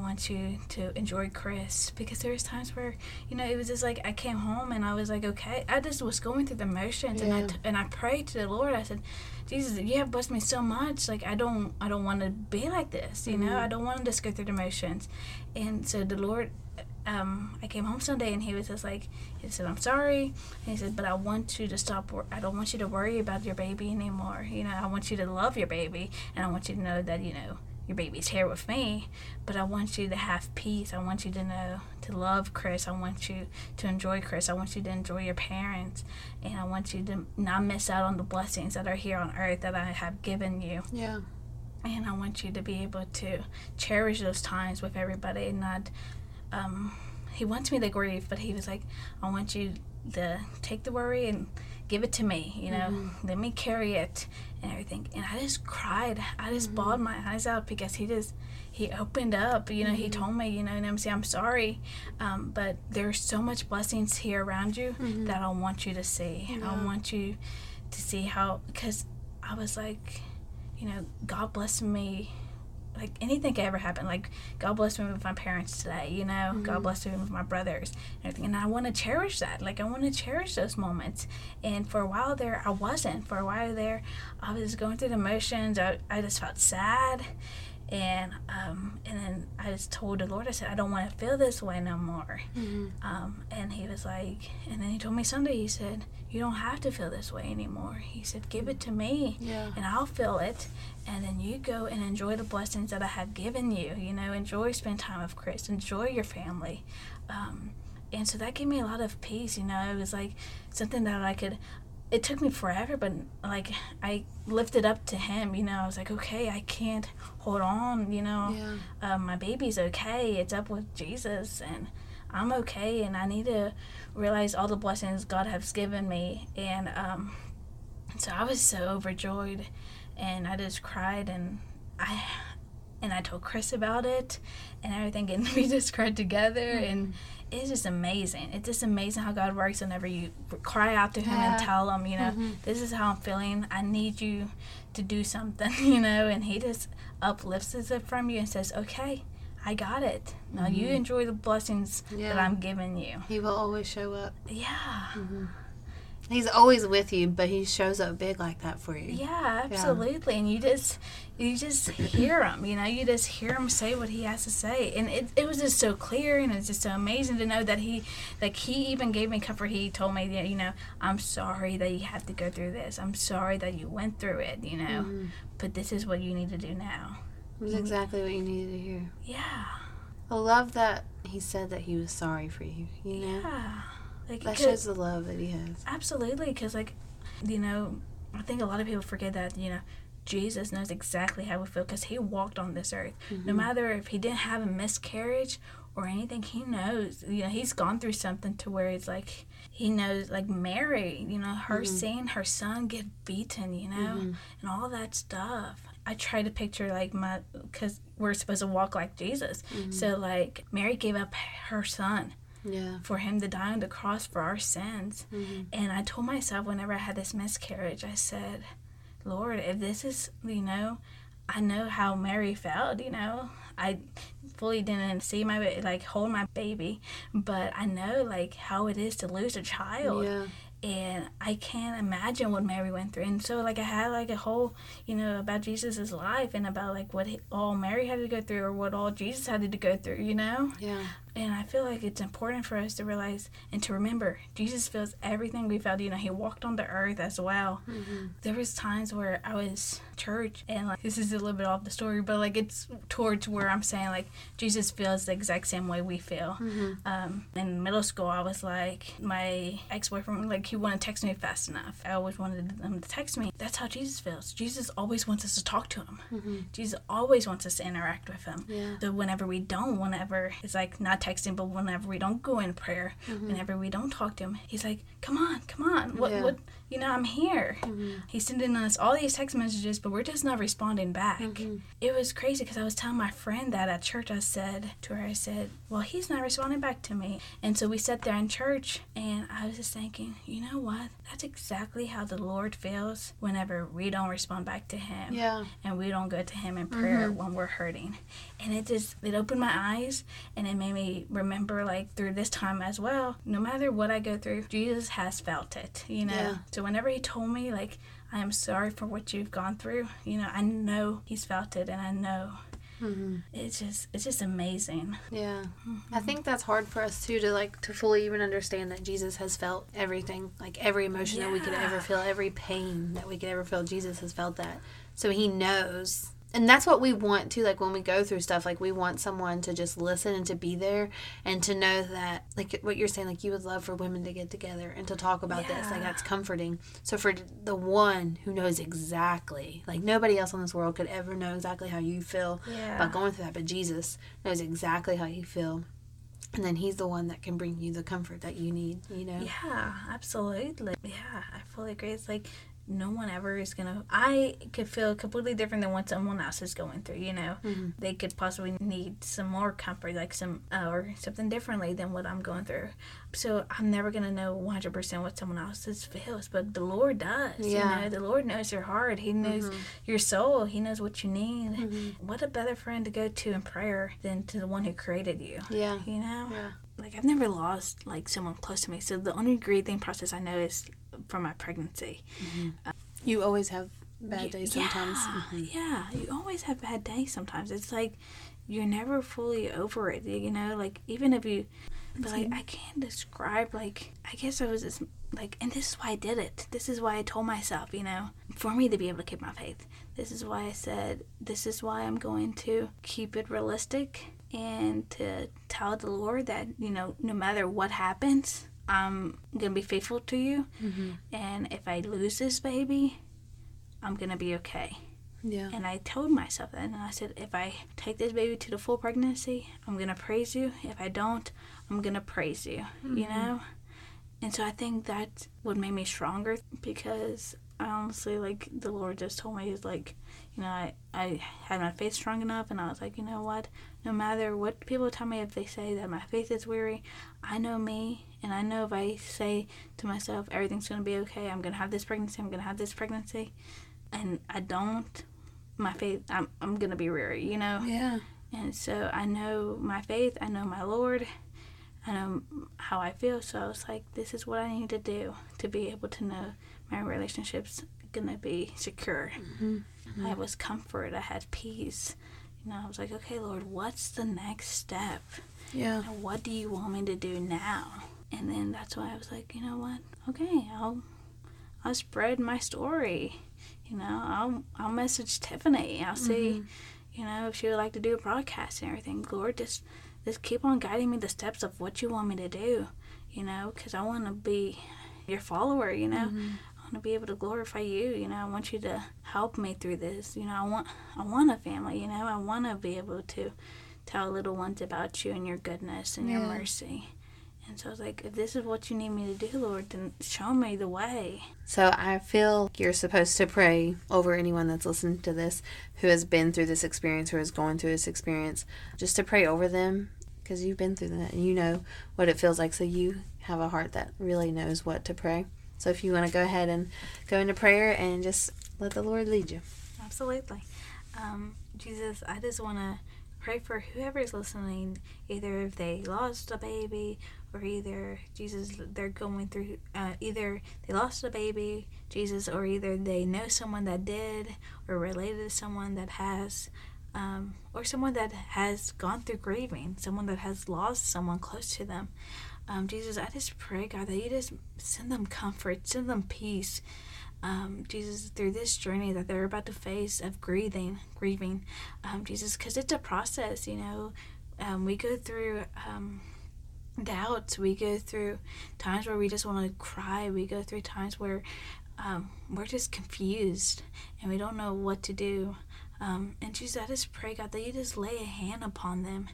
want you to enjoy Chris, because there was times where, you know, it was just like I came home and I was like, okay, I just was going through the motions, yeah. and I prayed to the Lord. I said, Jesus, you have blessed me so much. Like, I don't want to be like this, you mm-hmm. know. I don't want to just go through the motions. And so the Lord, I came home Sunday and he was just like, he said, I'm sorry. And he said, but I want you to stop. I don't want you to worry about your baby anymore. You know, I want you to love your baby, and I want you to know that, you know, your baby's here with me, but I want you to have peace. I want you to know to love Chris. I want you to enjoy Chris. I want you to enjoy your parents, and I want you to not miss out on the blessings that are here on earth that I have given you. Yeah. And I want you to be able to cherish those times with everybody and not, he wants me to grieve, but he was like, I want you to take the worry and give it to me, you know, mm-hmm. let me carry it and everything. And I just cried. I just mm-hmm. bawled my eyes out because he opened up, you know, mm-hmm. he told me, you know, and I'm saying, I'm sorry, but there's so much blessings here around you mm-hmm. that I want you to see. Yeah. I want you to see how, because I was like, you know, God blessed me. Like, anything could ever happen. Like, God blessed me with my parents today, you know. Mm-hmm. God blessed me with my brothers and everything. And I want to cherish that. Like, I want to cherish those moments. And for a while there, I wasn't. For a while there, I was going through the motions. I just felt sad. And then I just told the Lord, I said, I don't want to feel this way no more. Mm-hmm. And he was like, and then he told me Sunday, he said, you don't have to feel this way anymore. He said, give it to me, yeah. and I'll feel it. And then you go and enjoy the blessings that I have given you. You know, enjoy, spend time with Chris, enjoy your family. And so that gave me a lot of peace, you know. It was like something that I could... It took me forever, but, like, I lifted up to him, you know. I was like, okay, I can't hold on, you know. Yeah. My baby's okay. It's up with Jesus, and I'm okay, and I need to realize all the blessings God has given me. And so I was so overjoyed, and I just cried, and I told Chris about it and everything, and we just cried together, mm-hmm. and... It's just amazing. It's just amazing how God works whenever you cry out to him yeah. and tell him, you know, mm-hmm. this is how I'm feeling. I need you to do something, you know, and he just uplifts it from you and says, okay, I got it. Now mm-hmm. you enjoy the blessings yeah. that I'm giving you. He will always show up. Yeah. Mm-hmm. He's always with you, but he shows up big like that for you. Yeah, absolutely. Yeah. And you just hear him, you know. You just hear him say what he has to say. And it was just so clear, and it's just so amazing to know that he even gave me comfort. He told me, that, you know, I'm sorry that you had to go through this. I'm sorry that you went through it, you know. Mm-hmm. But this is what you need to do now. It was exactly what you needed to hear. Yeah. I love that he said that he was sorry for you, you know. Yeah. Like, that shows the love that he has. Absolutely, because, like, you know, I think a lot of people forget that, you know, Jesus knows exactly how we feel because he walked on this earth. Mm-hmm. No matter if he didn't have a miscarriage or anything, he knows. You know, he's gone through something to where it's like he knows, like Mary, you know, her mm-hmm. seeing her son get beaten, you know, mm-hmm. and all that stuff. I try to picture, like, because we're supposed to walk like Jesus. Mm-hmm. So, like, Mary gave up her son. Yeah. For him to die on the cross for our sins. Mm-hmm. And I told myself whenever I had this miscarriage, I said, Lord, if this is, you know, I know how Mary felt, you know. I fully didn't see my, like, hold my baby, but I know, like, how it is to lose a child. Yeah. And I can't imagine what Mary went through. And so, like, I had, like, a whole, you know, about Jesus' life and about, like, what all Mary had to go through or what all Jesus had to go through, you know? Yeah. And I feel like it's important for us to realize and to remember Jesus feels everything we felt. You know, he walked on the earth as well. Mm-hmm. There was times where I was church and, like, this is a little bit off the story, but, like, it's towards where I'm saying, like, Jesus feels the exact same way we feel. Mm-hmm. In middle school, I was like, my ex-boyfriend, like, he wouldn't text me fast enough. I always wanted them to text me. That's how Jesus feels. Jesus always wants us to talk to him. Mm-hmm. Jesus always wants us to interact with him. Yeah. So whenever it's like not texting, but whenever we don't go in prayer, mm-hmm. whenever we don't talk to him, he's like, come on. What? You know, I'm here. Mm-hmm. He's sending us all these text messages, but we're just not responding back. Mm-hmm. It was crazy because I was telling my friend that at church. I said, well, he's not responding back to me. And so we sat there in church, and I was just thinking, you know what? That's exactly how the Lord feels whenever we don't respond back to him. Yeah. And we don't go to him in prayer mm-hmm. when we're hurting. And it opened my eyes, and it made me remember, like, through this time as well, no matter what I go through, Jesus has felt it, you know? Yeah. So whenever he told me, like, I am sorry for what you've gone through, you know, I know he's felt it, and I know mm-hmm. it's just amazing. Yeah. Mm-hmm. I think that's hard for us, too, to, like, to fully even understand that Jesus has felt everything, like, every emotion yeah. that we could ever feel, every pain that we could ever feel, Jesus has felt that. So he knows And that's what we want to, like, when we go through stuff, like, we want someone to just listen and to be there and to know that, like, what you're saying, like, you would love for women to get together and to talk about this. Like, that's comforting. So for the one who knows exactly, like, nobody else in this world could ever know exactly how you feel about going through that, but Jesus knows exactly how you feel. And then he's the one that can bring you the comfort that you need, you know? Yeah, absolutely. Yeah, I fully agree. It's like, no one ever is going to... I could feel completely different than what someone else is going through, you know? Mm-hmm. They could possibly need some more comfort, like some... or something differently than what I'm going through. So I'm never going to know 100% what someone else's feels, but the Lord does, you know? The Lord knows your heart. He knows your soul. He knows what you need. Mm-hmm. What a better friend to go to in prayer than to the one who created you, you know? Yeah. Like, I've never lost, like, someone close to me. So the only grieving process I know is from my pregnancy. Mm-hmm. You always have bad days sometimes. Mm-hmm. Yeah, you always have bad days sometimes. It's like you're never fully over it, you know? Like, even if you... But, like, I can't describe, like, I guess I was just, like, and this is why I did it. This is why I told myself, you know, for me to be able to keep my faith. This is why I said, this is why I'm going to keep it realistic and to tell the Lord that, you know, no matter what happens, I'm going to be faithful to you. Mm-hmm. And if I lose this baby, I'm going to be okay. Yeah. And I told myself that. And I said, if I take this baby to the full pregnancy, I'm going to praise you. If I don't, I'm going to praise you, mm-hmm. you know? And so I think that's what made me stronger, because I honestly, like, the Lord just told me, he's like, you know, I had my faith strong enough, and I was like, you know what? No matter what people tell me, if they say that my faith is weary, I know me, and I know if I say to myself, everything's going to be okay, I'm going to have this pregnancy, and I don't, my faith, I'm going to be weary, you know? Yeah. And so I know my faith, I know my Lord, I know how I feel, so I was like, this is what I need to do to be able to know my relationship's going to be secure. Mm-hmm. Mm-hmm. I was comfort, I had peace. You know, I was like, okay, Lord, what's the next step? Yeah. And what do you want me to do now? And then that's why I was like, you know what? Okay, I'll spread my story. You know, I'll message Tiffany. I'll see, mm-hmm. you know, if she would like to do a broadcast and everything. Lord, just keep on guiding me the steps of what you want me to do, you know, because I want to be your follower, you know. Mm-hmm. I want to be able to glorify you, you know. I want you to help me through this, you know. I want a family, you know. I want to be able to tell little ones about you and your goodness and your mercy. And so I was like, if this is what you need me to do, Lord, then show me the way. So I feel you're supposed to pray over anyone that's listening to this, who has been through this experience, who is going through this experience, just to pray over them, because you've been through that and you know what it feels like. So you have a heart that really knows what to pray. So if you want to go ahead and go into prayer and just let the Lord lead you. Absolutely. Jesus, I just want to pray for whoever's listening, either if they lost a baby or either, Jesus, they're going through, either they lost a baby, Jesus, or either they know someone that did or related to someone that has, or someone that has gone through grieving, someone that has lost someone close to them. Jesus, I just pray, God, that you just send them comfort, send them peace. Jesus, through this journey that they're about to face of grieving, Jesus, because it's a process, you know. We go through doubts. We go through times where we just want to cry. We go through times where we're just confused and we don't know what to do. And Jesus, I just pray, God, that you just lay a hand upon them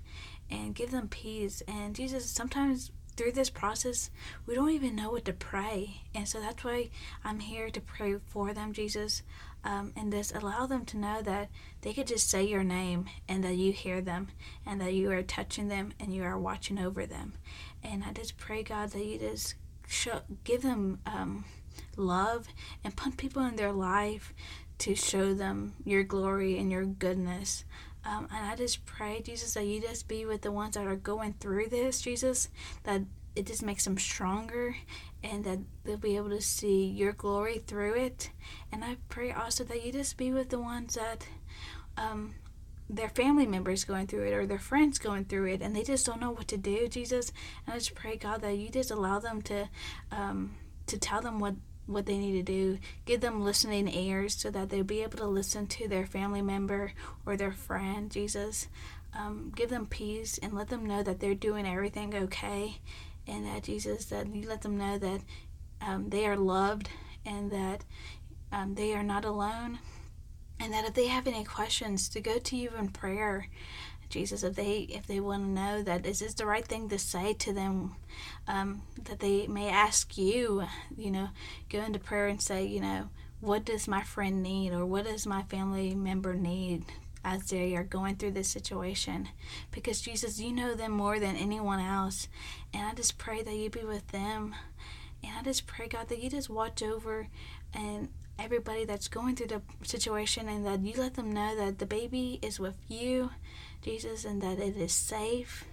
and give them peace. And Jesus, sometimes through this process, we don't even know what to pray. And so that's why I'm here to pray for them, Jesus, and just allow them to know that they could just say your name and that you hear them and that you are touching them and you are watching over them. And I just pray, God, that you just give them love and put people in their life to show them your glory and your goodness. And I just pray, Jesus, that you just be with the ones that are going through this, Jesus, that it just makes them stronger and that they'll be able to see your glory through it. And I pray also that you just be with the ones that their family members going through it or their friends going through it and they just don't know what to do, Jesus. And I just pray, God, that you just allow them to tell them what what they need to do. Give them listening ears so that they'll be able to listen to their family member or their friend, Jesus. Give them peace and let them know that they're doing everything okay, and that Jesus, that you let them know that they are loved, and that they are not alone, and that if they have any questions, to go to you in prayer, Jesus. If they want to know that is this the right thing to say to them, that they may ask you, go into prayer and say, what does my friend need, or what does my family member need as they are going through this situation? Because Jesus, you know them more than anyone else, and I just pray that you be with them, and I just pray, God, that you just watch over and everybody that's going through the situation, and that you let them know that the baby is with you, Jesus, and that it is safe,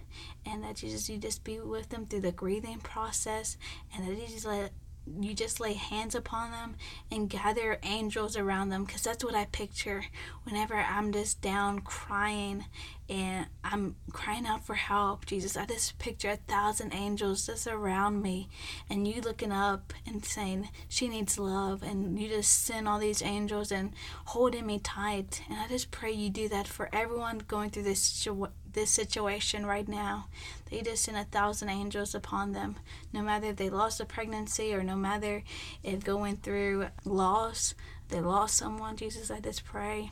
and that, Jesus, you just be with them through the grieving process, and that you just lay hands upon them and gather angels around them, because that's what I picture whenever I'm just down crying and I'm crying out for help, Jesus. I just picture 1,000 angels just around me, and you looking up and saying, she needs love, and you just send all these angels and holding me tight. And I just pray you do that for everyone going through this situation right now. That you just send 1,000 angels upon them, no matter if they lost a pregnancy or no matter if going through loss, they lost someone, Jesus. I just pray,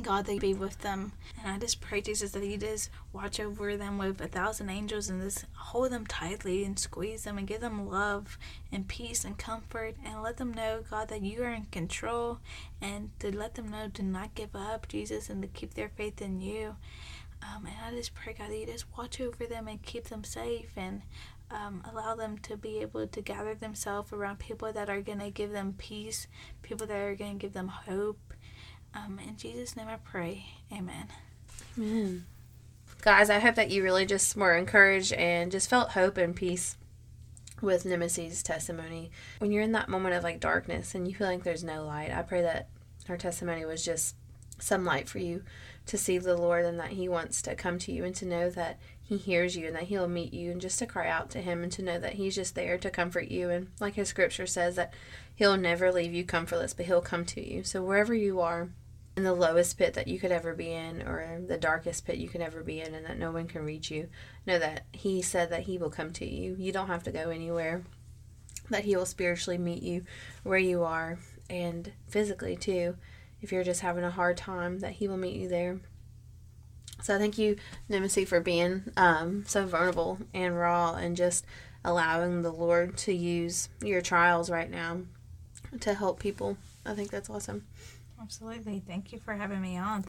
God, they be with them. And I just pray, Jesus, that you just watch over them with 1,000 angels, and just hold them tightly and squeeze them and give them love and peace and comfort, and let them know, God, that you are in control, and to let them know to not give up, Jesus, and to keep their faith in you. And I just pray, God, that you just watch over them and keep them safe, and allow them to be able to gather themselves around people that are going to give them peace, people that are going to give them hope. In Jesus' name I pray. Amen. Amen. Guys, I hope that you really just were encouraged and just felt hope and peace with Nemesee's testimony. When you're in that moment of, darkness and you feel like there's no light, I pray that her testimony was just some light for you to see the Lord, and that he wants to come to you, and to know that he hears you and that he'll meet you, and just to cry out to him, and to know that he's just there to comfort you. And like his scripture says, that he'll never leave you comfortless, but he'll come to you. So wherever you are, in the lowest pit that you could ever be in, or the darkest pit you could ever be in, and that no one can reach you, know that he said that he will come to you. You don't have to go anywhere, that he will spiritually meet you where you are, and physically too. If you're just having a hard time, that he will meet you there. So thank you, Nemesee, for being so vulnerable and raw, and just allowing the Lord to use your trials right now to help people. I think that's awesome. Absolutely. Thank you for having me on.